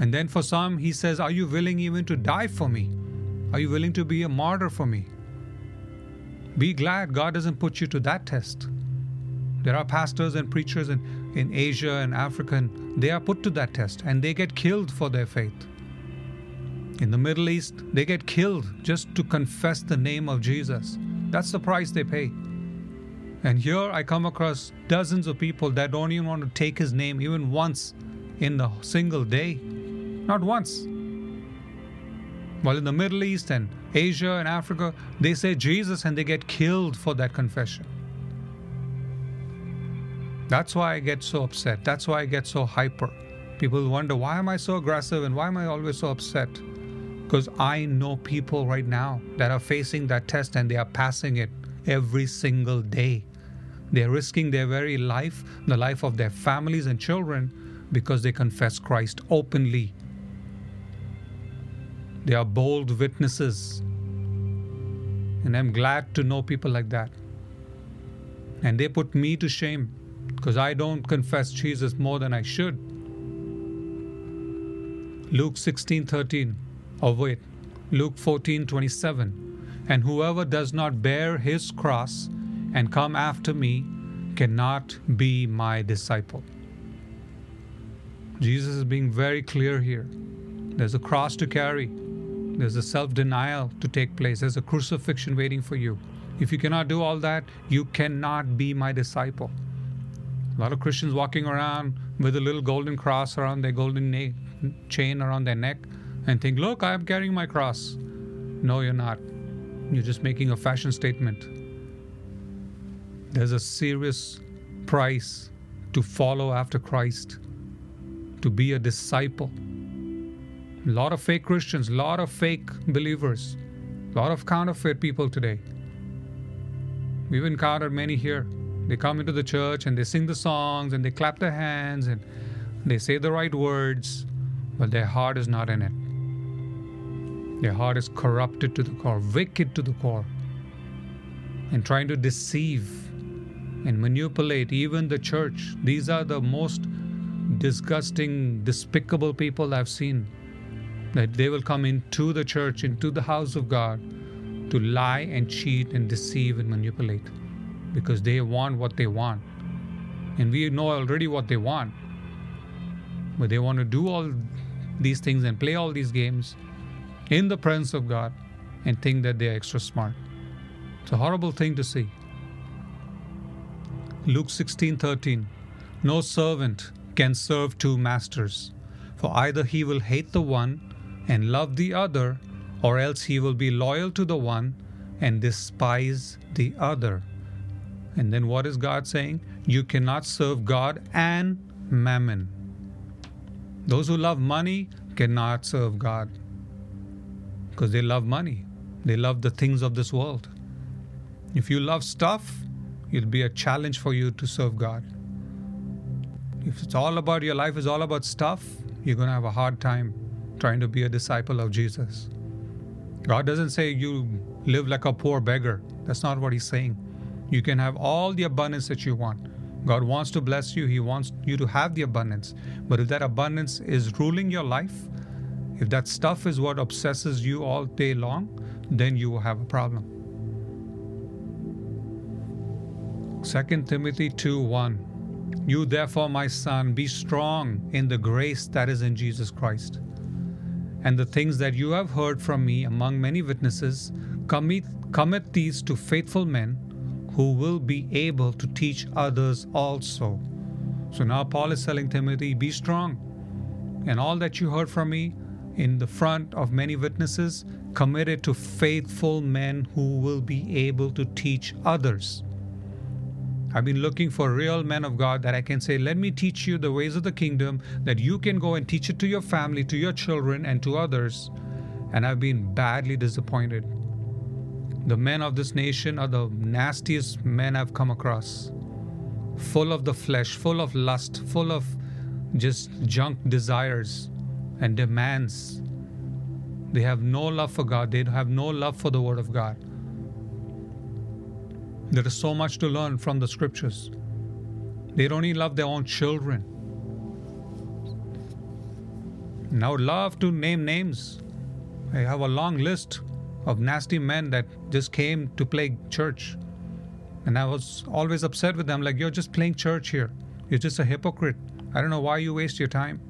And then for some, He says, are you willing even to die for Me? Are you willing to be a martyr for Me? Be glad God doesn't put you to that test. There are pastors and preachers in Asia and Africa, and they are put to that test, and they get killed for their faith. In the Middle East, they get killed just to confess the name of Jesus. That's the price they pay. And here I come across dozens of people that don't even want to take His name even once in a single day. Not once. While in the Middle East and Asia and Africa, they say Jesus and they get killed for that confession. That's why I get so upset. That's why I get so hyper. People wonder, why am I so aggressive and why am I always so upset? Because I know people right now that are facing that test and they are passing it every single day. They're risking their very life, the life of their families and children, because they confess Christ openly. They are bold witnesses. And I'm glad to know people like that. And they put me to shame because I don't confess Jesus more than I should. Luke 16:13. Oh wait, Luke 14:27. And whoever does not bear his cross and come after me cannot be my disciple. Jesus is being very clear here. There's a cross to carry. There's a self-denial to take place. There's a crucifixion waiting for you. If you cannot do all that, you cannot be my disciple. A lot of Christians walking around with a little golden cross around their golden chain around their neck and think, look, I'm carrying my cross. No, you're not. You're just making a fashion statement. There's a serious price to follow after Christ, to be a disciple. A lot of fake Christians, a lot of fake believers, a lot of counterfeit people today. We've encountered many here. They come into the church and they sing the songs and they clap their hands and they say the right words, but their heart is not in it. Their heart is corrupted to the core, wicked to the core, and trying to deceive and manipulate even the church. These are the most disgusting, despicable people I've seen. That they will come into the church, into the house of God, to lie and cheat and deceive and manipulate because they want what they want. And we know already what they want. But they want to do all these things and play all these games in the presence of God and think that they are extra smart. It's a horrible thing to see. Luke 16:13. No servant can serve two masters, for either he will hate the one and love the other, or else he will be loyal to the one and despise the other. And then what is God saying? You cannot serve God and mammon. Those who love money cannot serve God because they love money. They love the things of this world. If you love stuff, it'll be a challenge for you to serve God. If it's all about your life is all about stuff, you're going to have a hard time trying to be a disciple of Jesus. God doesn't say you live like a poor beggar. That's not what he's saying. You can have all the abundance that you want. God wants to bless you. He wants you to have the abundance. But if that abundance is ruling your life, if that stuff is what obsesses you all day long, then you will have a problem. 2 Timothy 2:1. You therefore, my son, be strong in the grace that is in Jesus Christ. And the things that you have heard from me among many witnesses, commit these to faithful men who will be able to teach others also. So now Paul is telling Timothy, be strong. And all that you heard from me in the front of many witnesses, commit it to faithful men who will be able to teach others. I've been looking for real men of God that I can say, let me teach you the ways of the kingdom, that you can go and teach it to your family, to your children, and to others. And I've been badly disappointed. The men of this nation are the nastiest men I've come across. Full of the flesh, full of lust, full of just junk desires and demands. They have no love for God. They have no love for the Word of God. There is so much to learn from the scriptures. They don't even love their own children. And I would love to name names. I have a long list of nasty men that just came to play church. And I was always upset with them, like, you're just playing church here. You're just a hypocrite. I don't know why you waste your time.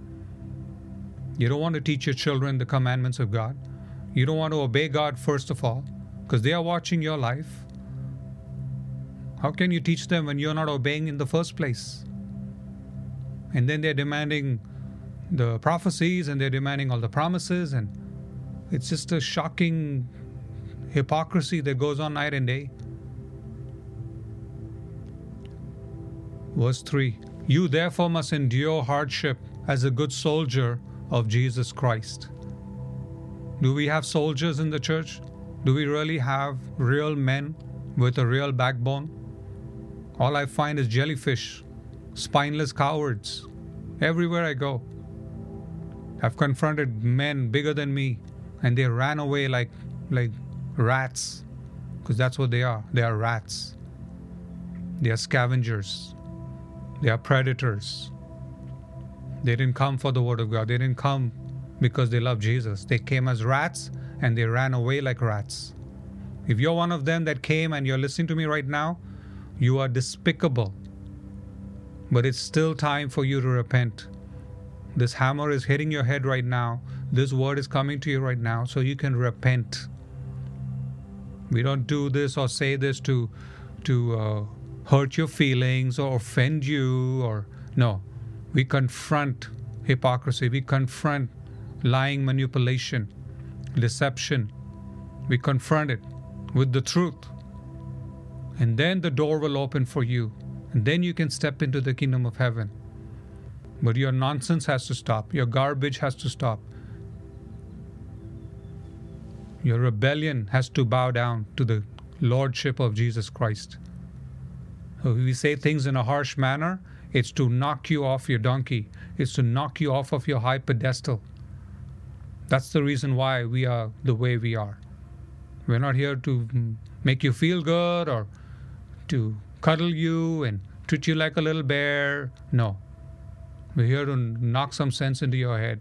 You don't want to teach your children the commandments of God. You don't want to obey God first of all, because they are watching your life. How can you teach them when you're not obeying in the first place? And then they're demanding the prophecies and they're demanding all the promises, and it's just a shocking hypocrisy that goes on night and day. Verse 3, you therefore must endure hardship as a good soldier of Jesus Christ. Do we have soldiers in the church? Do we really have real men with a real backbone? All I find is jellyfish, spineless cowards, everywhere I go. I've confronted men bigger than me, and they ran away like rats, because that's what they are. They are rats. They are scavengers. They are predators. They didn't come for the Word of God. They didn't come because they love Jesus. They came as rats, and they ran away like rats. If you're one of them that came and you're listening to me right now, you are despicable. But it's still time for you to repent. This hammer is hitting your head right now. This word is coming to you right now, so you can repent. We don't do this or say this to hurt your feelings or offend you. No, we confront hypocrisy. We confront lying, manipulation, deception. We confront it with the truth. And then the door will open for you. And then you can step into the kingdom of heaven. But your nonsense has to stop. Your garbage has to stop. Your rebellion has to bow down to the lordship of Jesus Christ. So if we say things in a harsh manner, it's to knock you off your donkey. It's to knock you off of your high pedestal. That's the reason why we are the way we are. We're not here to make you feel good or to cuddle you and treat you like a little bear. No. We're here to knock some sense into your head.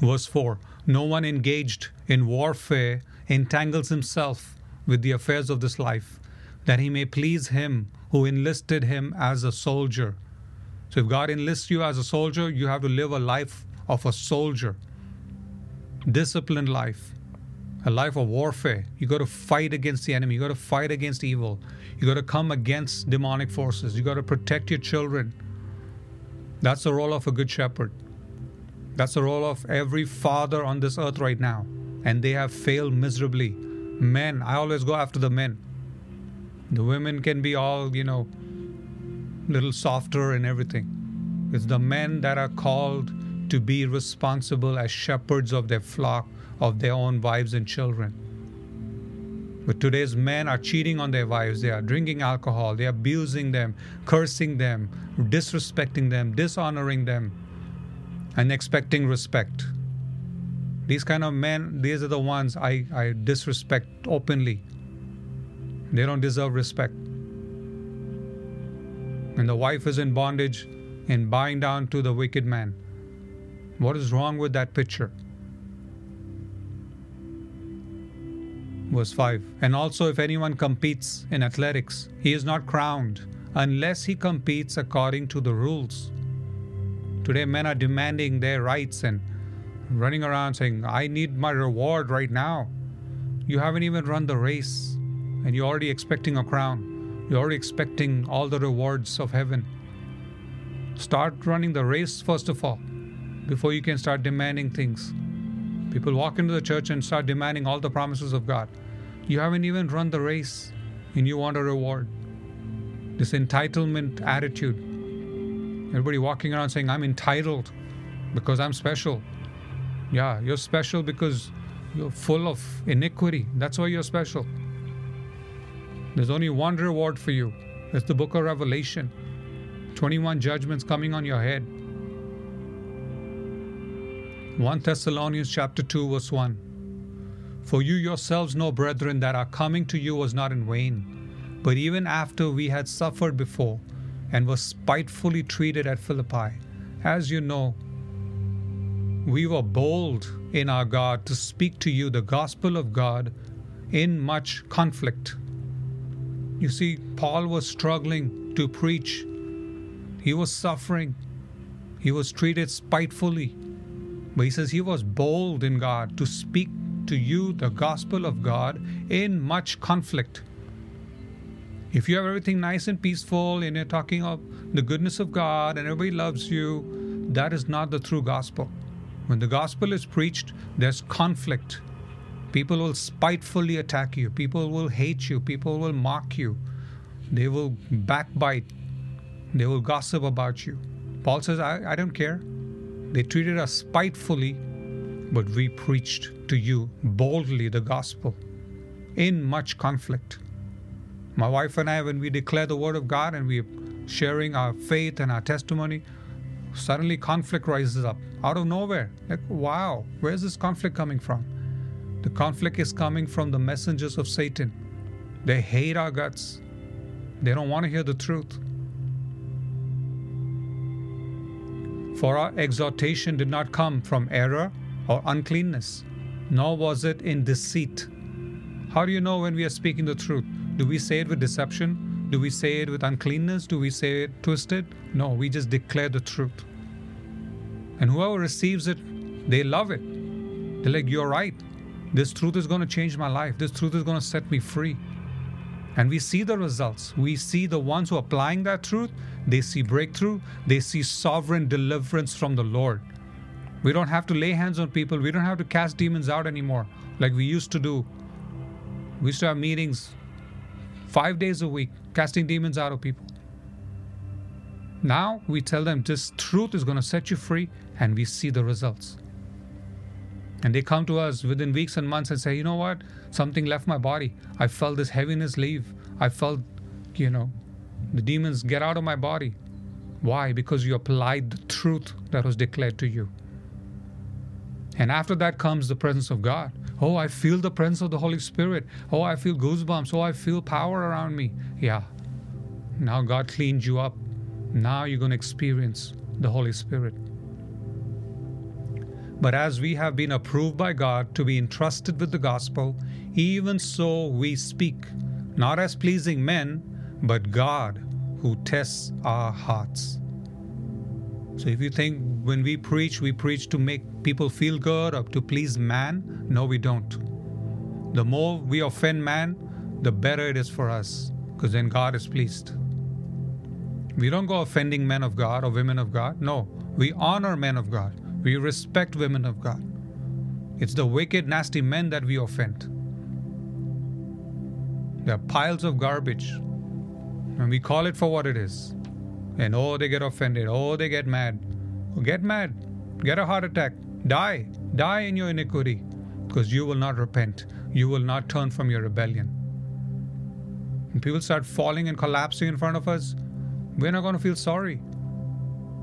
Verse 4, no one engaged in warfare entangles himself with the affairs of this life, that he may please him who enlisted him as a soldier. So if God enlists you as a soldier, you have to live a life of a soldier. Disciplined life. A life of warfare. You got to fight against the enemy. You got to fight against evil. You got to come against demonic forces. You got to protect your children. That's the role of a good shepherd. That's the role of every father on this earth right now. And they have failed miserably. Men, I always go after the men. The women can be all, little softer and everything. It's the men that are called to be responsible as shepherds of their flock, of their own wives and children. But today's men are cheating on their wives. They are drinking alcohol. They are abusing them, cursing them, disrespecting them, dishonoring them, and expecting respect. These kind of men, these are the ones I disrespect openly. They don't deserve respect. And the wife is in bondage and bowing down to the wicked man. What is wrong with that picture? Verse 5, and also if anyone competes in athletics, he is not crowned unless he competes according to the rules. Today men are demanding their rights and running around saying, I need my reward right now. You haven't even run the race and you're already expecting a crown. You're already expecting all the rewards of heaven. Start running the race first of all, before you can start demanding things. People walk into the church and start demanding all the promises of God. You haven't even run the race and you want a reward. This entitlement attitude. Everybody walking around saying, I'm entitled because I'm special. Yeah, you're special because you're full of iniquity. That's why you're special. There's only one reward for you. It's the book of Revelation. 21 judgments coming on your head. 1 Thessalonians chapter 2 verse 1. For you yourselves know, brethren, that our coming to you was not in vain, but even after we had suffered before and were spitefully treated at Philippi, as you know, we were bold in our God to speak to you the gospel of God in much conflict. You see, Paul was struggling to preach. He was suffering. He was treated spitefully. But he says he was bold in God to speak to you the gospel of God in much conflict. If you have everything nice and peaceful and you're talking of the goodness of God and everybody loves you, that is not the true gospel. When the gospel is preached, there's conflict. People will spitefully attack you. People will hate you. People will mock you. They will backbite. They will gossip about you. Paul says, I don't care. They treated us spitefully, but we preached to you boldly the gospel in much conflict. My wife and I, when we declare the word of God and we sharing our faith and our testimony, suddenly conflict rises up out of nowhere. Like, wow, where's this conflict coming from? The conflict is coming from the messengers of Satan. They hate our guts. They don't want to hear the truth. For our exhortation did not come from error or uncleanness, nor was it in deceit. How do you know when we are speaking the truth? Do we say it with deception? Do we say it with uncleanness? Do we say it twisted? No, we just declare the truth. And whoever receives it, they love it. They're like, you're right. This truth is going to change my life. This truth is going to set me free. And we see the results. We see the ones who are applying that truth. They see breakthrough. They see sovereign deliverance from the Lord. We don't have to lay hands on people. We don't have to cast demons out anymore like we used to do. We used to have meetings 5 days a week, casting demons out of people. Now we tell them this truth is going to set you free, and we see the results. And they come to us within weeks and months and say, you know what? Something left my body. I felt this heaviness leave. I felt, the demons get out of my body. Why? Because you applied the truth that was declared to you. And after that comes the presence of God. Oh, I feel the presence of the Holy Spirit. Oh, I feel goosebumps. Oh, I feel power around me. Yeah. Now God cleaned you up. Now you're going to experience the Holy Spirit. But as we have been approved by God to be entrusted with the gospel, even so we speak, not as pleasing men, but God who tests our hearts. So if you think when we preach to make people feel good or to please man, no, we don't. The more we offend man, the better it is for us, because then God is pleased. We don't go offending men of God or women of God. No, we honor men of God. We respect women of God. It's the wicked, nasty men that we offend. They're piles of garbage. And we call it for what it is. And oh, they get offended. Oh, they get mad. Oh, get mad. Get a heart attack. Die. Die in your iniquity. Because you will not repent. You will not turn from your rebellion. When people start falling and collapsing in front of us, we're not going to feel sorry.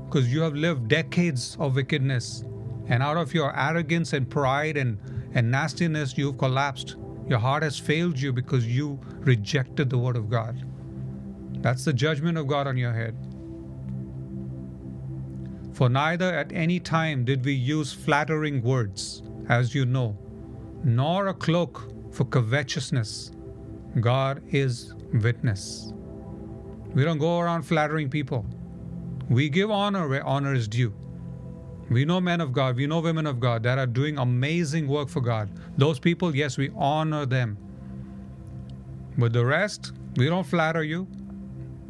Because you have lived decades of wickedness, and out of your arrogance and pride and nastiness, you've collapsed. Your heart has failed you because you rejected the word of God. That's the judgment of God on your head. For neither at any time did we use flattering words, as you know, nor a cloak for covetousness. God is witness. We don't go around flattering people. We give honor where honor is due. We know men of God, we know women of God that are doing amazing work for God. Those people, yes, we honor them. But the rest, we don't flatter you.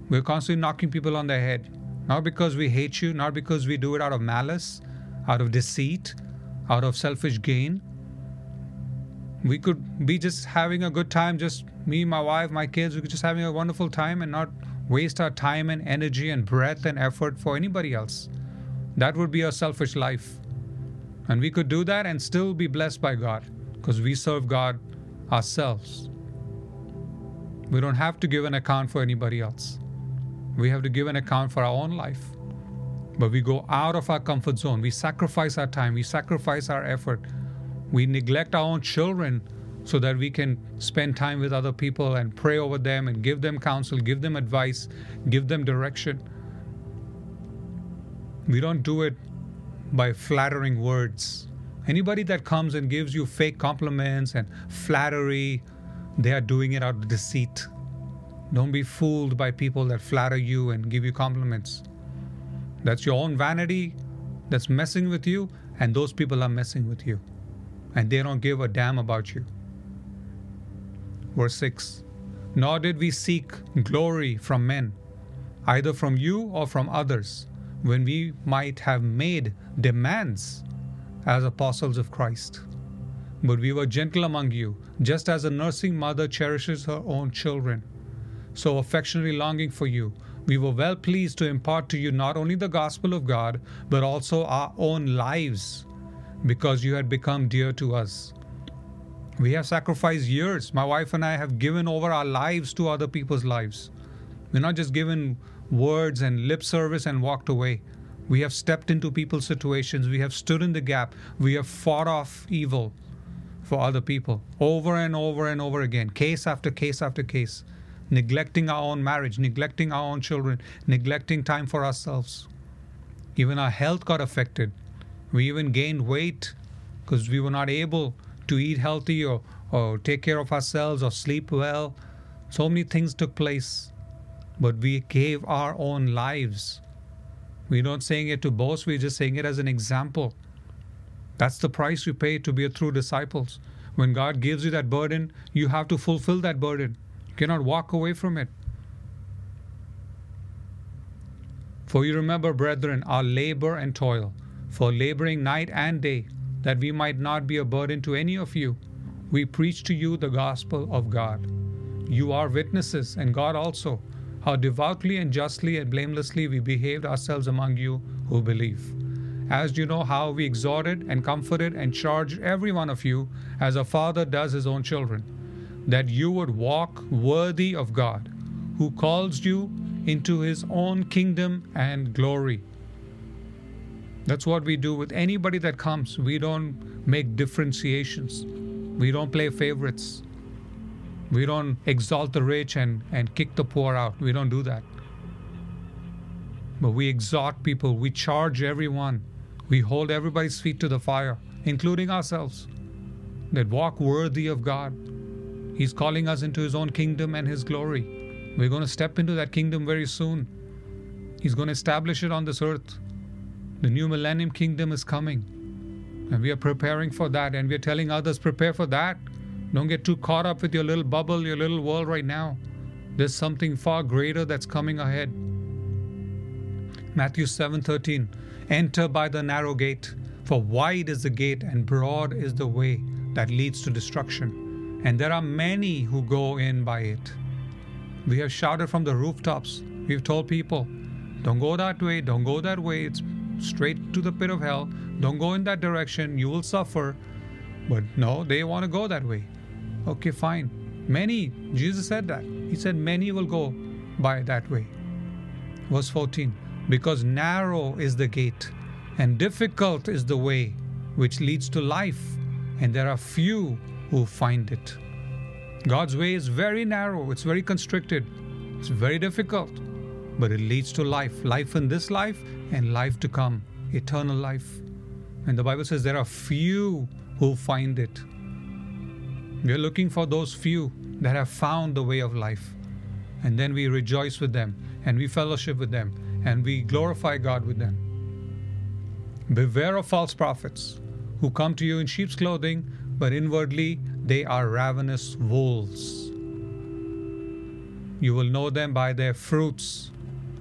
We're constantly knocking people on their head. Not because we hate you, not because we do it out of malice, out of deceit, out of selfish gain. We could be just having a good time, just me, my wife, my kids, we could just having a wonderful time and not waste our time and energy and breath and effort for anybody else. That would be a selfish life. And we could do that and still be blessed by God, because we serve God ourselves. We don't have to give an account for anybody else. We have to give an account for our own life. But we go out of our comfort zone. We sacrifice our time. We sacrifice our effort. We neglect our own children so that we can spend time with other people and pray over them and give them counsel, give them advice, give them direction. We don't do it by flattering words. Anybody that comes and gives you fake compliments and flattery, they are doing it out of deceit. Don't be fooled by people that flatter you and give you compliments. That's your own vanity that's messing with you, and those people are messing with you. And they don't give a damn about you. Verse 6, nor did we seek glory from men, either from you or from others, when we might have made demands as apostles of Christ. But we were gentle among you, just as a nursing mother cherishes her own children. So affectionately longing for you, we were well pleased to impart to you not only the gospel of God, but also our own lives, because you had become dear to us. We have sacrificed years. My wife and I have given over our lives to other people's lives. We're not just giving words and lip service and walked away. We have stepped into people's situations. We have stood in the gap. We have fought off evil for other people over and over and over again, case after case after case, neglecting our own marriage, neglecting our own children, neglecting time for ourselves. Even our health got affected. We even gained weight because we were not able to eat healthy or take care of ourselves or sleep well. So many things took place, but we gave our own lives. We're not saying it to boast, we're just saying it as an example. That's the price you pay to be a true disciple. When God gives you that burden, you have to fulfill that burden. You cannot walk away from it. For you remember, brethren, our labor and toil, for laboring night and day, that we might not be a burden to any of you. We preach to you the gospel of God. You are witnesses, and God also, how devoutly and justly and blamelessly we behaved ourselves among you who believe. As you know how we exhorted and comforted and charged every one of you, as a father does his own children, that you would walk worthy of God, who calls you into his own kingdom and glory. That's what we do with anybody that comes. We don't make differentiations. We don't play favorites. We don't exalt the rich and kick the poor out. We don't do that. But we exhort people. We charge everyone. We hold everybody's feet to the fire, including ourselves, that walk worthy of God. He's calling us into his own kingdom and his glory. We're going to step into that kingdom very soon. He's going to establish it on this earth. The New Millennium Kingdom is coming. And we are preparing for that. And we are telling others, prepare for that. Don't get too caught up with your little bubble, your little world right now. There's something far greater that's coming ahead. Matthew 7:13, enter by the narrow gate, for wide is the gate and broad is the way that leads to destruction, and there are many who go in by it. We have shouted from the rooftops. We've told people, don't go that way, don't go that way. It's straight to the pit of hell. Don't go in that direction. You will suffer. But no, they want to go that way. Okay, fine. Many, Jesus said that. He said many will go by that way. Verse 14, because narrow is the gate and difficult is the way which leads to life, and there are few who find it. God's way is very narrow. It's very constricted. It's very difficult, but it leads to life. Life in this life and life to come, eternal life. And the Bible says there are few who find it. We are looking for those few that have found the way of life. And then we rejoice with them, and we fellowship with them, and we glorify God with them. Beware of false prophets who come to you in sheep's clothing, but inwardly they are ravenous wolves. You will know them by their fruits.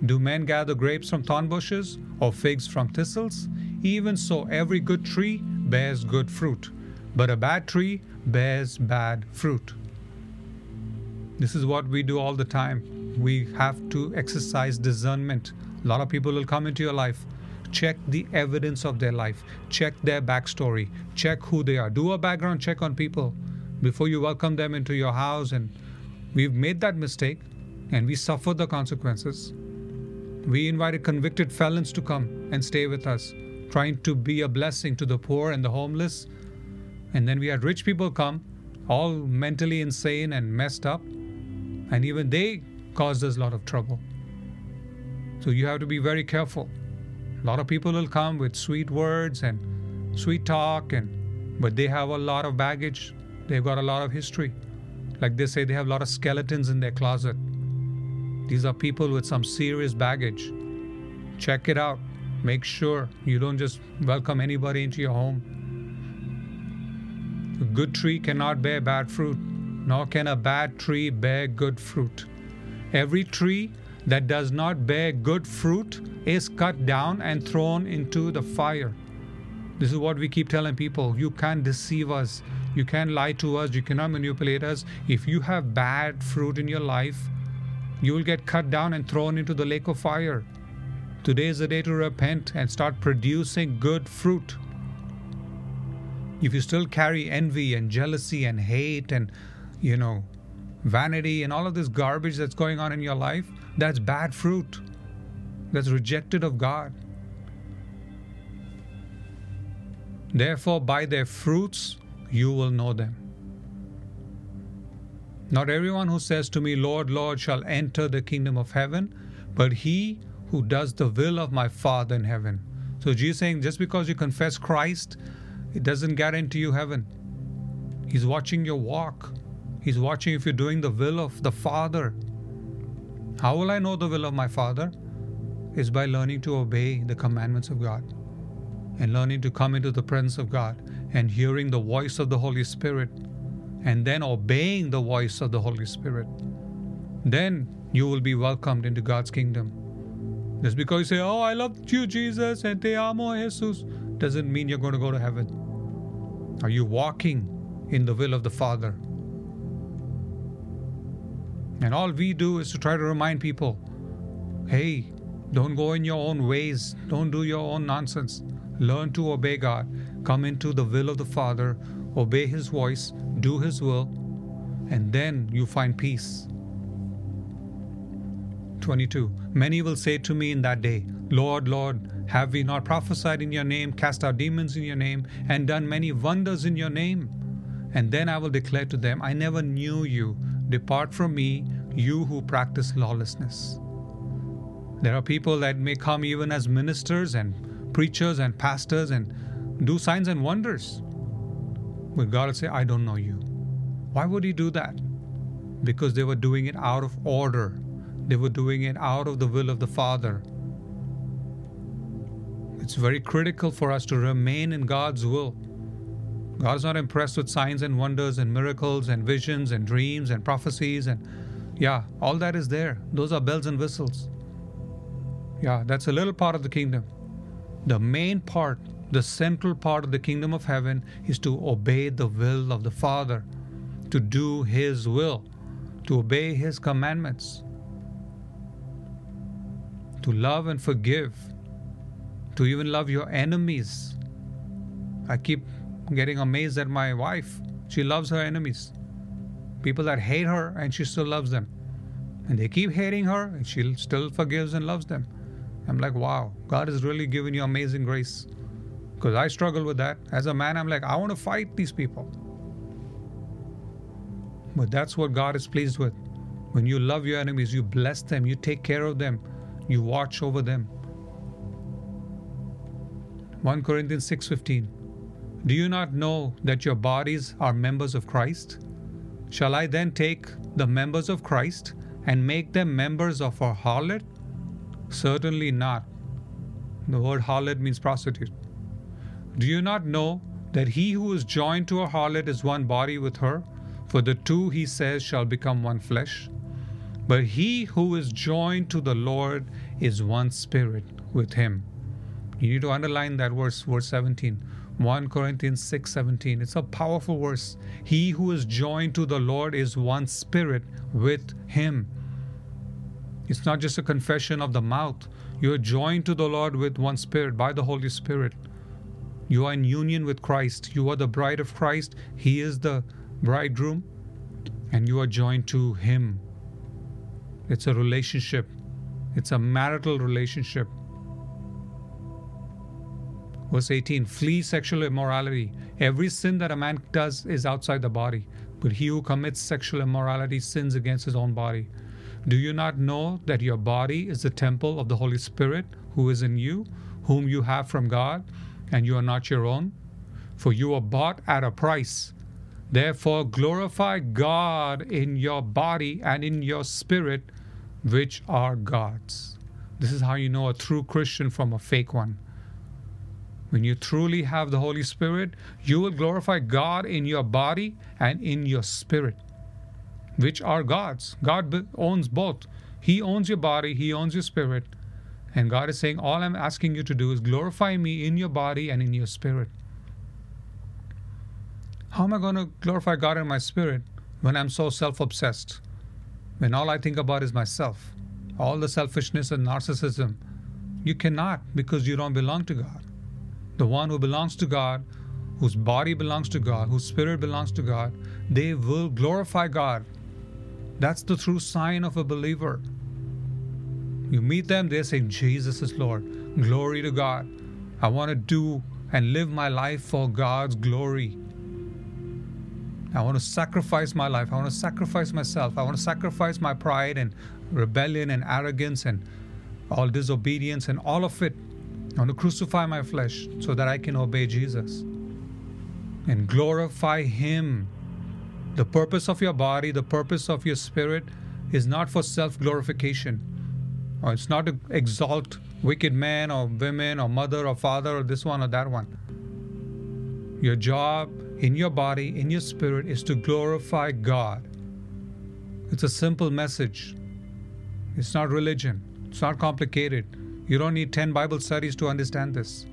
Do men gather grapes from thorn bushes or figs from thistles? Even so, every good tree bears good fruit, but a bad tree bears bad fruit. This is what we do all the time. We have to exercise discernment. A lot of people will come into your life. Check the evidence of their life. Check their backstory. Check who they are. Do a background check on people before you welcome them into your house. And we've made that mistake, and we suffer the consequences. We invited convicted felons to come and stay with us, trying to be a blessing to the poor and the homeless. And then we had rich people come, all mentally insane and messed up. And even they caused us a lot of trouble. So you have to be very careful. A lot of people will come with sweet words and sweet talk, but they have a lot of baggage. They've got a lot of history. Like they say, they have a lot of skeletons in their closet. These are people with some serious baggage. Check it out. Make sure you don't just welcome anybody into your home. A good tree cannot bear bad fruit, nor can a bad tree bear good fruit. Every tree that does not bear good fruit is cut down and thrown into the fire. This is what we keep telling people. You can't deceive us. You can't lie to us. You cannot manipulate us. If you have bad fruit in your life, you will get cut down and thrown into the lake of fire. Today is the day to repent and start producing good fruit. If you still carry envy and jealousy and hate and, vanity and all of this garbage that's going on in your life, that's bad fruit. that's rejected of God. Therefore, by their fruits you will know them. Not everyone who says to me, Lord, Lord, shall enter the kingdom of heaven, but he who does the will of my Father in heaven. So Jesus is saying, just because you confess Christ, it doesn't guarantee you heaven. He's watching your walk. He's watching if you're doing the will of the Father. How will I know the will of my Father? It's by learning to obey the commandments of God and learning to come into the presence of God and hearing the voice of the Holy Spirit and then obeying the voice of the Holy Spirit. Then you will be welcomed into God's kingdom. Just because you say, oh, I love you, Jesus, and te amo, Jesus, doesn't mean you're going to go to heaven. Are you walking in the will of the Father? And all we do is to try to remind people, hey, don't go in your own ways. Don't do your own nonsense. Learn to obey God. Come into the will of the Father. Obey His voice. Do His will. And then you find peace. 22. Many will say to me in that day, Lord, Lord, have we not prophesied in your name, cast out demons in your name, and done many wonders in your name? And then I will declare to them, I never knew you. Depart from me, you who practice lawlessness. There are people that may come even as ministers and preachers and pastors and do signs and wonders. But God will say, I don't know you. Why would He do that? Because they were doing it out of order. They were doing it out of the will of the Father. It's very critical for us to remain in God's will. God is not impressed with signs and wonders and miracles and visions and dreams and prophecies and all that is there. Those are bells and whistles. That's a little part of the kingdom. The main part, the central part of the kingdom of heaven is to obey the will of the Father, to do His will, to obey His commandments, to love and forgive, to even love your enemies. I keep getting amazed at my wife. She loves her enemies. People that hate her, and she still loves them. And they keep hating her, and she still forgives and loves them. I'm like, wow, God has really given you amazing grace. Because I struggle with that. As a man, I'm like, I want to fight these people. But that's what God is pleased with. When you love your enemies, you bless them, you take care of them, you watch over them. 1 Corinthians 6:15. Do you not know that your bodies are members of Christ? Shall I then take the members of Christ and make them members of a harlot? Certainly not. The word harlot means prostitute. Do you not know that he who is joined to a harlot is one body with her? For the two, he says, shall become one flesh. But he who is joined to the Lord is one spirit with him. You need to underline that verse 17. 1 Corinthians 6:17. It's a powerful verse. He who is joined to the Lord is one spirit with Him. It's not just a confession of the mouth. You are joined to the Lord with one spirit by the Holy Spirit. You are in union with Christ. You are the bride of Christ. He is the bridegroom. And you are joined to Him. It's a relationship. It's a marital relationship. Verse 18, flee sexual immorality. Every sin that a man does is outside the body, but he who commits sexual immorality sins against his own body. Do you not know that your body is the temple of the Holy Spirit who is in you, whom you have from God, and you are not your own? For you were bought at a price. Therefore glorify God in your body and in your spirit, which are God's. This is how you know a true Christian from a fake one. When you truly have the Holy Spirit, you will glorify God in your body and in your spirit, which are God's. God owns both. He owns your body. He owns your spirit. And God is saying, all I'm asking you to do is glorify me in your body and in your spirit. How am I going to glorify God in my spirit when I'm so self-obsessed? When all I think about is myself, all the selfishness and narcissism. You cannot, because you don't belong to God. The one who belongs to God, whose body belongs to God, whose spirit belongs to God, they will glorify God. That's the true sign of a believer. You meet them, they say, Jesus is Lord. Glory to God. I want to do and live my life for God's glory. I want to sacrifice my life. I want to sacrifice myself. I want to sacrifice my pride and rebellion and arrogance and all disobedience and all of it. I want to crucify my flesh so that I can obey Jesus and glorify Him. The purpose of your body, the purpose of your spirit is not for self-glorification. Or it's not to exalt wicked men or women or mother or father or this one or that one. Your job in your body, in your spirit is to glorify God. It's a simple message. It's not religion. It's not complicated. You don't need 10 Bible studies to understand this.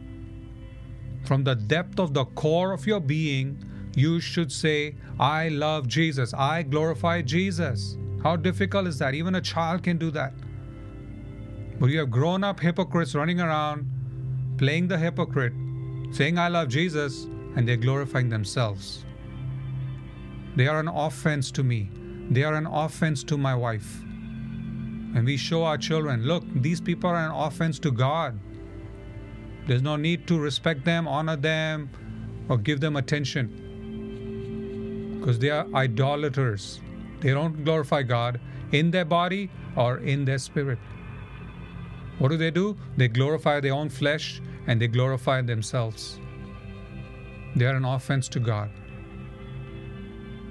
From the depth of the core of your being, you should say, I love Jesus. I glorify Jesus. How difficult is that? Even a child can do that. But you have grown-up hypocrites running around, playing the hypocrite, saying, I love Jesus, and they're glorifying themselves. They are an offense to me. They are an offense to my wife. And we show our children, look, these people are an offense to God. There's no need to respect them, honor them, or give them attention. Because they are idolaters. They don't glorify God in their body or in their spirit. What do? They glorify their own flesh and they glorify themselves. They are an offense to God.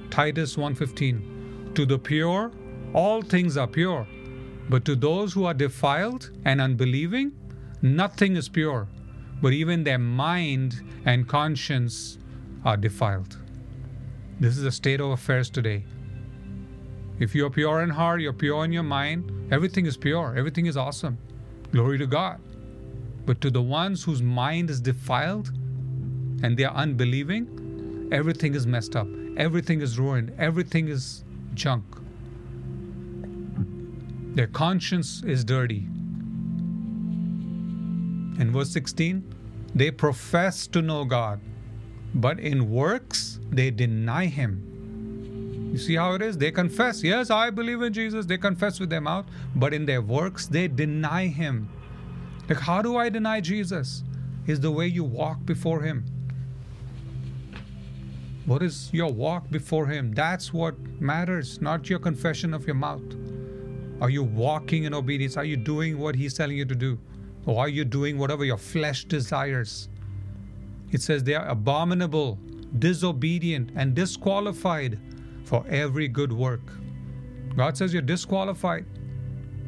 Titus 1:15, to the pure, all things are pure. But to those who are defiled and unbelieving, nothing is pure. But even their mind and conscience are defiled. This is the state of affairs today. If you're pure in heart, you're pure in your mind, everything is pure, everything is awesome. Glory to God. But to the ones whose mind is defiled and they are unbelieving, everything is messed up, everything is ruined, everything is junk. Their conscience is dirty. In verse 16, they profess to know God, but in works, they deny Him. You see how it is? They confess, yes, I believe in Jesus. They confess with their mouth, but in their works, they deny Him. Like, how do I deny Jesus? Is the way you walk before Him. What is your walk before Him? That's what matters, not your confession of your mouth. Are you walking in obedience? Are you doing what He's telling you to do? Or are you doing whatever your flesh desires? It says they are abominable, disobedient, and disqualified for every good work. God says you're disqualified.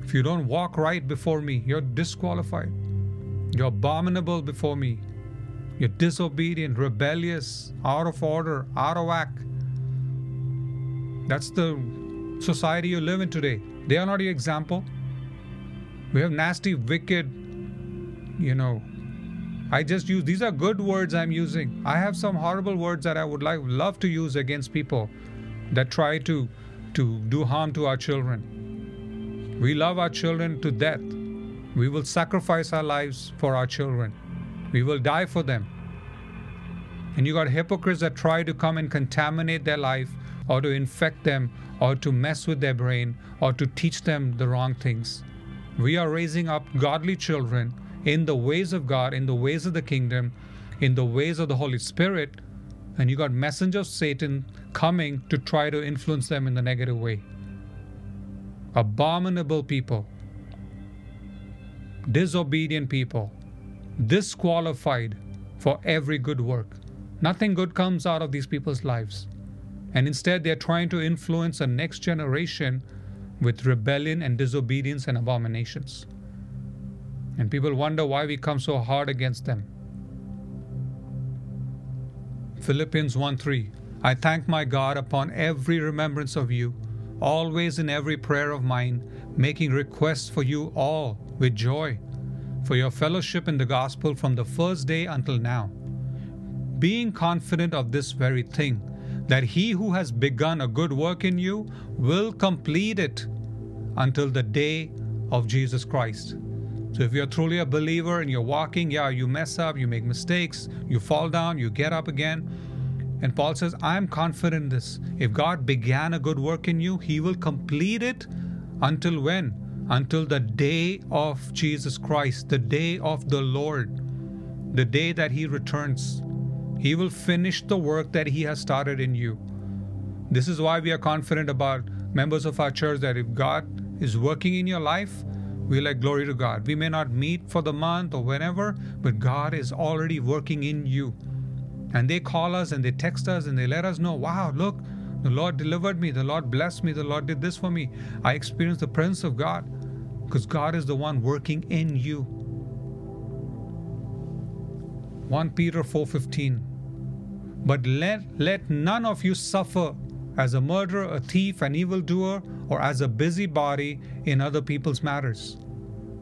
If you don't walk right before me, you're disqualified. You're abominable before me. You're disobedient, rebellious, out of order, out of whack. That's the society you live in today. They are not your example. We have nasty, wicked, these are good words I'm using. I have some horrible words that I would love to use against people that try to do harm to our children. We love our children to death. We will sacrifice our lives for our children. We will die for them. And you got hypocrites that try to come and contaminate their life or to infect them or to mess with their brain or to teach them the wrong things. We are raising up godly children in the ways of God, in the ways of the kingdom, in the ways of the Holy Spirit, and you got messengers of Satan coming to try to influence them in the negative way. Abominable people, disobedient people, disqualified for every good work. Nothing good comes out of these people's lives. And instead, they're trying to influence the next generation with rebellion and disobedience and abominations. And people wonder why we come so hard against them. Philippians 1:3, I thank my God upon every remembrance of you, always in every prayer of mine, making requests for you all with joy, for your fellowship in the gospel from the first day until now. Being confident of this very thing, that he who has begun a good work in you will complete it until the day of Jesus Christ. So if you're truly a believer and you're walking, you mess up, you make mistakes, you fall down, you get up again. And Paul says, I'm confident in this. If God began a good work in you, He will complete it until when? until the day of Jesus Christ, the day of the Lord, the day that He returns. He will finish the work that He has started in you. This is why we are confident about members of our church that if God is working in your life, we like glory to God. We may not meet for the month or whenever, but God is already working in you. And they call us and they text us and they let us know, wow, look, the Lord delivered me, the Lord blessed me, the Lord did this for me. I experienced the presence of God because God is the one working in you. 1 Peter 4:15. But let none of you suffer as a murderer, a thief, an evildoer, or as a busybody in other people's matters.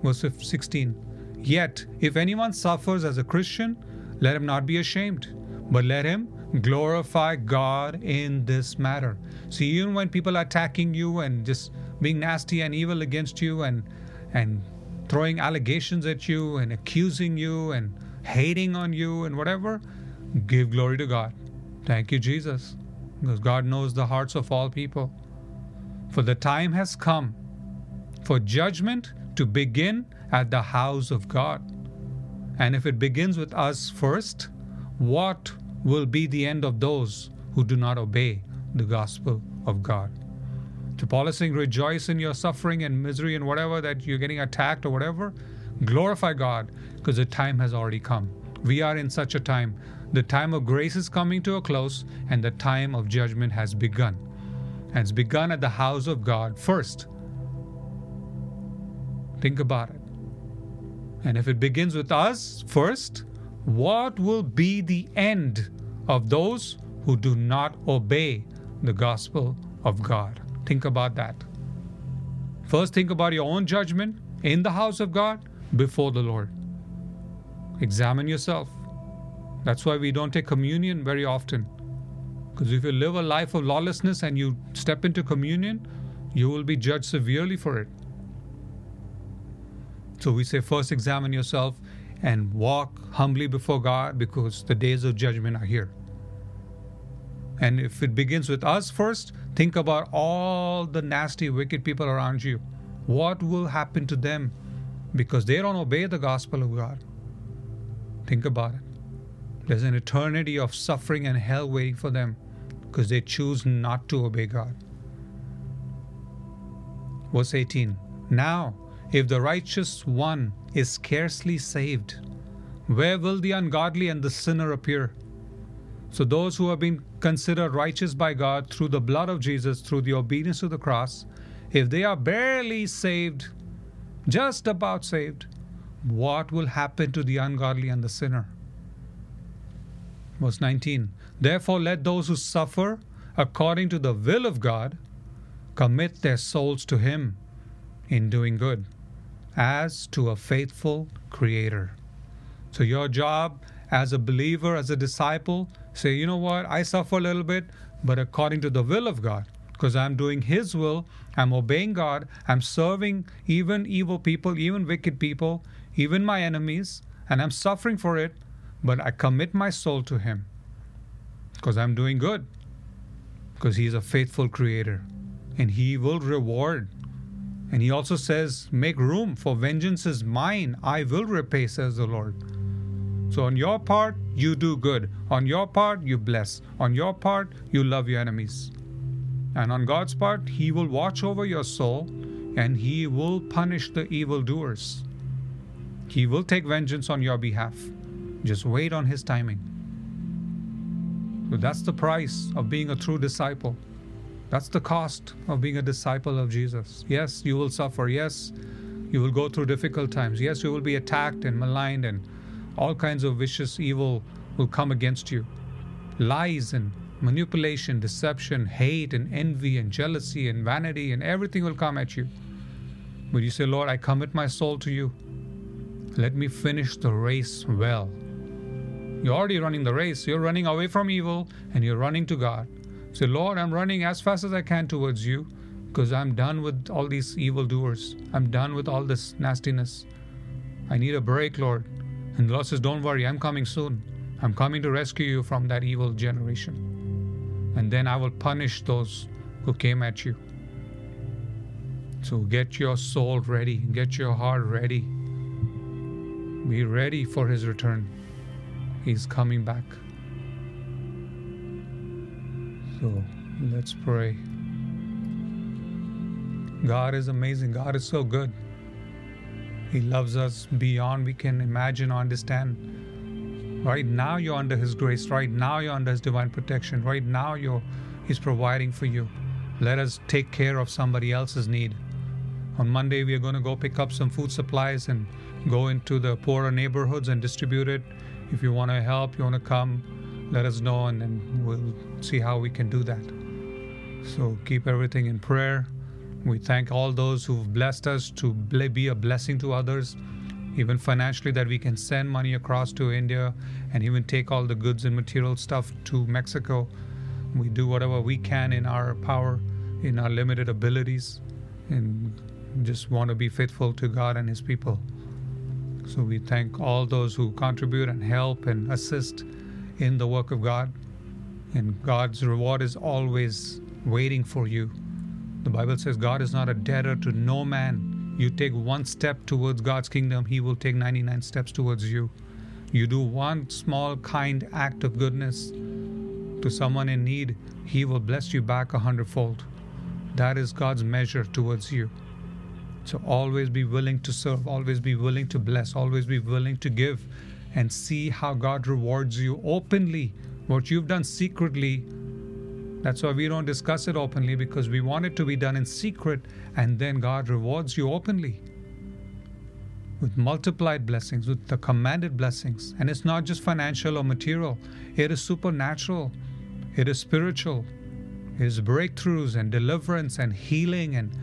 Verse 16. Yet, if anyone suffers as a Christian, let him not be ashamed, but let him glorify God in this matter. See, even when people are attacking you and just being nasty and evil against you and throwing allegations at you and accusing you and hating on you and whatever, give glory to God. Thank you, Jesus. Because God knows the hearts of all people. For the time has come for judgment to begin at the house of God. And if it begins with us first, what will be the end of those who do not obey the gospel of God? So Paul is saying, rejoice in your suffering and misery and whatever, that you're getting attacked or whatever. Glorify God, because the time has already come. We are in such a time. The time of grace is coming to a close, and the time of judgment has begun. And it's begun at the house of God first. Think about it. And if it begins with us first, what will be the end of those who do not obey the gospel of God? Think about that. First, think about your own judgment in the house of God before the Lord. Examine yourself. That's why we don't take communion very often. Because if you live a life of lawlessness and you step into communion, you will be judged severely for it. So we say, first examine yourself and walk humbly before God, because the days of judgment are here. And if it begins with us first, think about all the nasty, wicked people around you. What will happen to them? Because they don't obey the gospel of God. Think about it. There's an eternity of suffering and hell waiting for them because they choose not to obey God. Verse 18. Now, if the righteous one is scarcely saved, where will the ungodly and the sinner appear? So those who have been considered righteous by God through the blood of Jesus, through the obedience of the cross, if they are barely saved, just about saved, what will happen to the ungodly and the sinner? Verse 19, therefore let those who suffer according to the will of God commit their souls to Him in doing good, as to a faithful Creator. So your job as a believer, as a disciple, say, you know what, I suffer a little bit, but according to the will of God, because I'm doing His will, I'm obeying God, I'm serving even evil people, even wicked people, even my enemies, and I'm suffering for it. But I commit my soul to Him because I'm doing good, because He is a faithful Creator and He will reward. And He also says, make room, for vengeance is mine, I will repay, says the Lord. So on your part, you do good. On your part, you bless. On your part, you love your enemies. And on God's part, He will watch over your soul and He will punish the evildoers. He will take vengeance on your behalf. Just wait on His timing. So that's the price of being a true disciple. That's the cost of being a disciple of Jesus. Yes, you will suffer. Yes, you will go through difficult times. Yes, you will be attacked and maligned and all kinds of vicious evil will come against you. Lies and manipulation, deception, hate and envy and jealousy and vanity and everything will come at you. But you say, Lord, I commit my soul to You. Let me finish the race well. You're already running the race. You're running away from evil and you're running to God. Say, Lord, I'm running as fast as I can towards You because I'm done with all these evildoers. I'm done with all this nastiness. I need a break, Lord. And the Lord says, don't worry, I'm coming soon. I'm coming to rescue you from that evil generation. And then I will punish those who came at you. So get your soul ready, get your heart ready. Be ready for his return. He's coming back. So let's pray. God is amazing. God is so good. He loves us beyond we can imagine or understand. Right now you're under his grace. Right now you're under his divine protection. Right now he's providing for you. Let us take care of somebody else's need. On Monday, we are going to go pick up some food supplies and go into the poorer neighborhoods and distribute it. If you want to help, you want to come, let us know, and then we'll see how we can do that. So keep everything in prayer. We thank all those who've blessed us to be a blessing to others, even financially, that we can send money across to India and even take all the goods and material stuff to Mexico. We do whatever we can in our power, in our limited abilities, and just want to be faithful to God and his people. So we thank all those who contribute and help and assist in the work of God. And God's reward is always waiting for you. The Bible says God is not a debtor to no man. You take one step towards God's kingdom, he will take 99 steps towards you. You do one small kind act of goodness to someone in need, he will bless you back 100-fold. That is God's measure towards you. So always be willing to serve, always be willing to bless, always be willing to give, and see how God rewards you openly. What you've done secretly, that's why we don't discuss it openly, because we want it to be done in secret, and then God rewards you openly with multiplied blessings, with the commanded blessings. And it's not just financial or material. It is supernatural. It is spiritual. It is breakthroughs and deliverance and healing and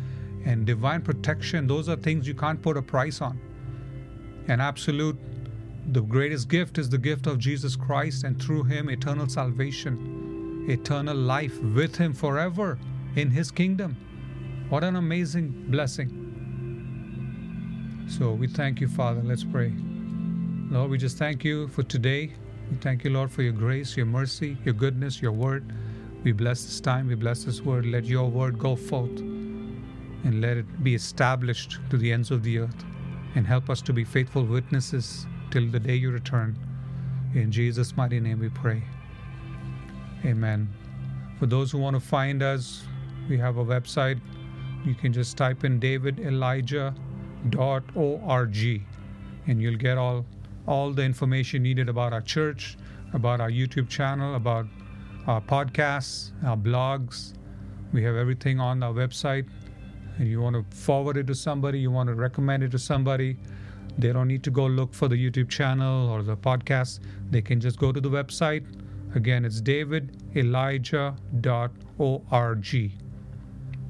divine protection. Those are things you can't put a price on. And the greatest gift is the gift of Jesus Christ, and through him, eternal salvation, eternal life with him forever in his kingdom. What an amazing blessing. So we thank you, Father. Let's pray. Lord, we just thank you for today. We thank you, Lord, for your grace, your mercy, your goodness, your word. We bless this time. We bless this word. Let your word go forth, and let it be established to the ends of the earth, and help us to be faithful witnesses till the day you return. In Jesus' mighty name we pray. Amen. For those who want to find us, we have a website. You can just type in davidelijah.org, and you'll get all the information needed about our church, about our YouTube channel, about our podcasts, our blogs. We have everything on our website. And you want to forward it to somebody, you want to recommend it to somebody, they don't need to go look for the YouTube channel or the podcast. They can just go to the website. Again, it's davidelijah.org.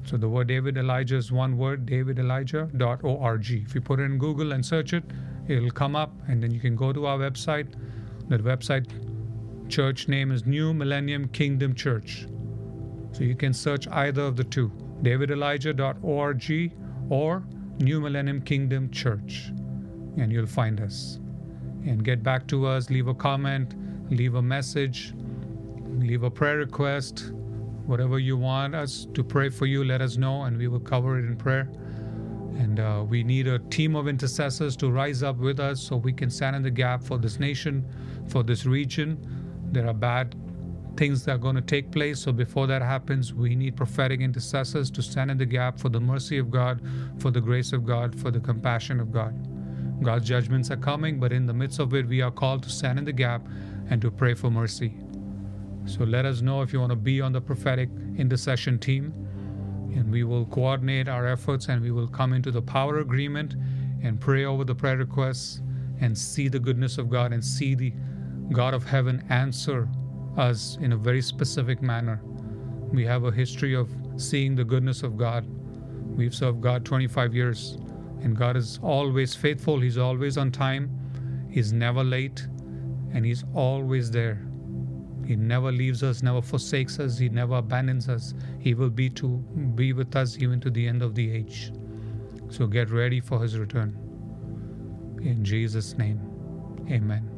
So the word David Elijah is one word, davidelijah.org. If you put it in Google and search it, it'll come up, and then you can go to our website. That website church name is New Millennium Kingdom Church. So you can search either of the two, davidelijah.org or New Millennium Kingdom Church, and you'll find us. And get back to us, leave a comment, leave a message, leave a prayer request, whatever you want us to pray for you, let us know, and we will cover it in prayer. And we need a team of intercessors to rise up with us so we can stand in the gap for this nation, for this region. There are bad things that are going to take place. So before that happens, we need prophetic intercessors to stand in the gap for the mercy of God, for the grace of God, for the compassion of God. God's judgments are coming, but in the midst of it, we are called to stand in the gap and to pray for mercy. So let us know if you want to be on the prophetic intercession team, and we will coordinate our efforts, and we will come into the power agreement and pray over the prayer requests and see the goodness of God and see the God of heaven answer us in a very specific manner. We have a history of seeing the goodness of God. We've served God 25 years, and God is always faithful. He's always on time. He's never late, and he's always there. He never leaves us, never forsakes us. He never abandons us. He will be with us even to the end of the age. So get ready for his return. In Jesus' name, amen.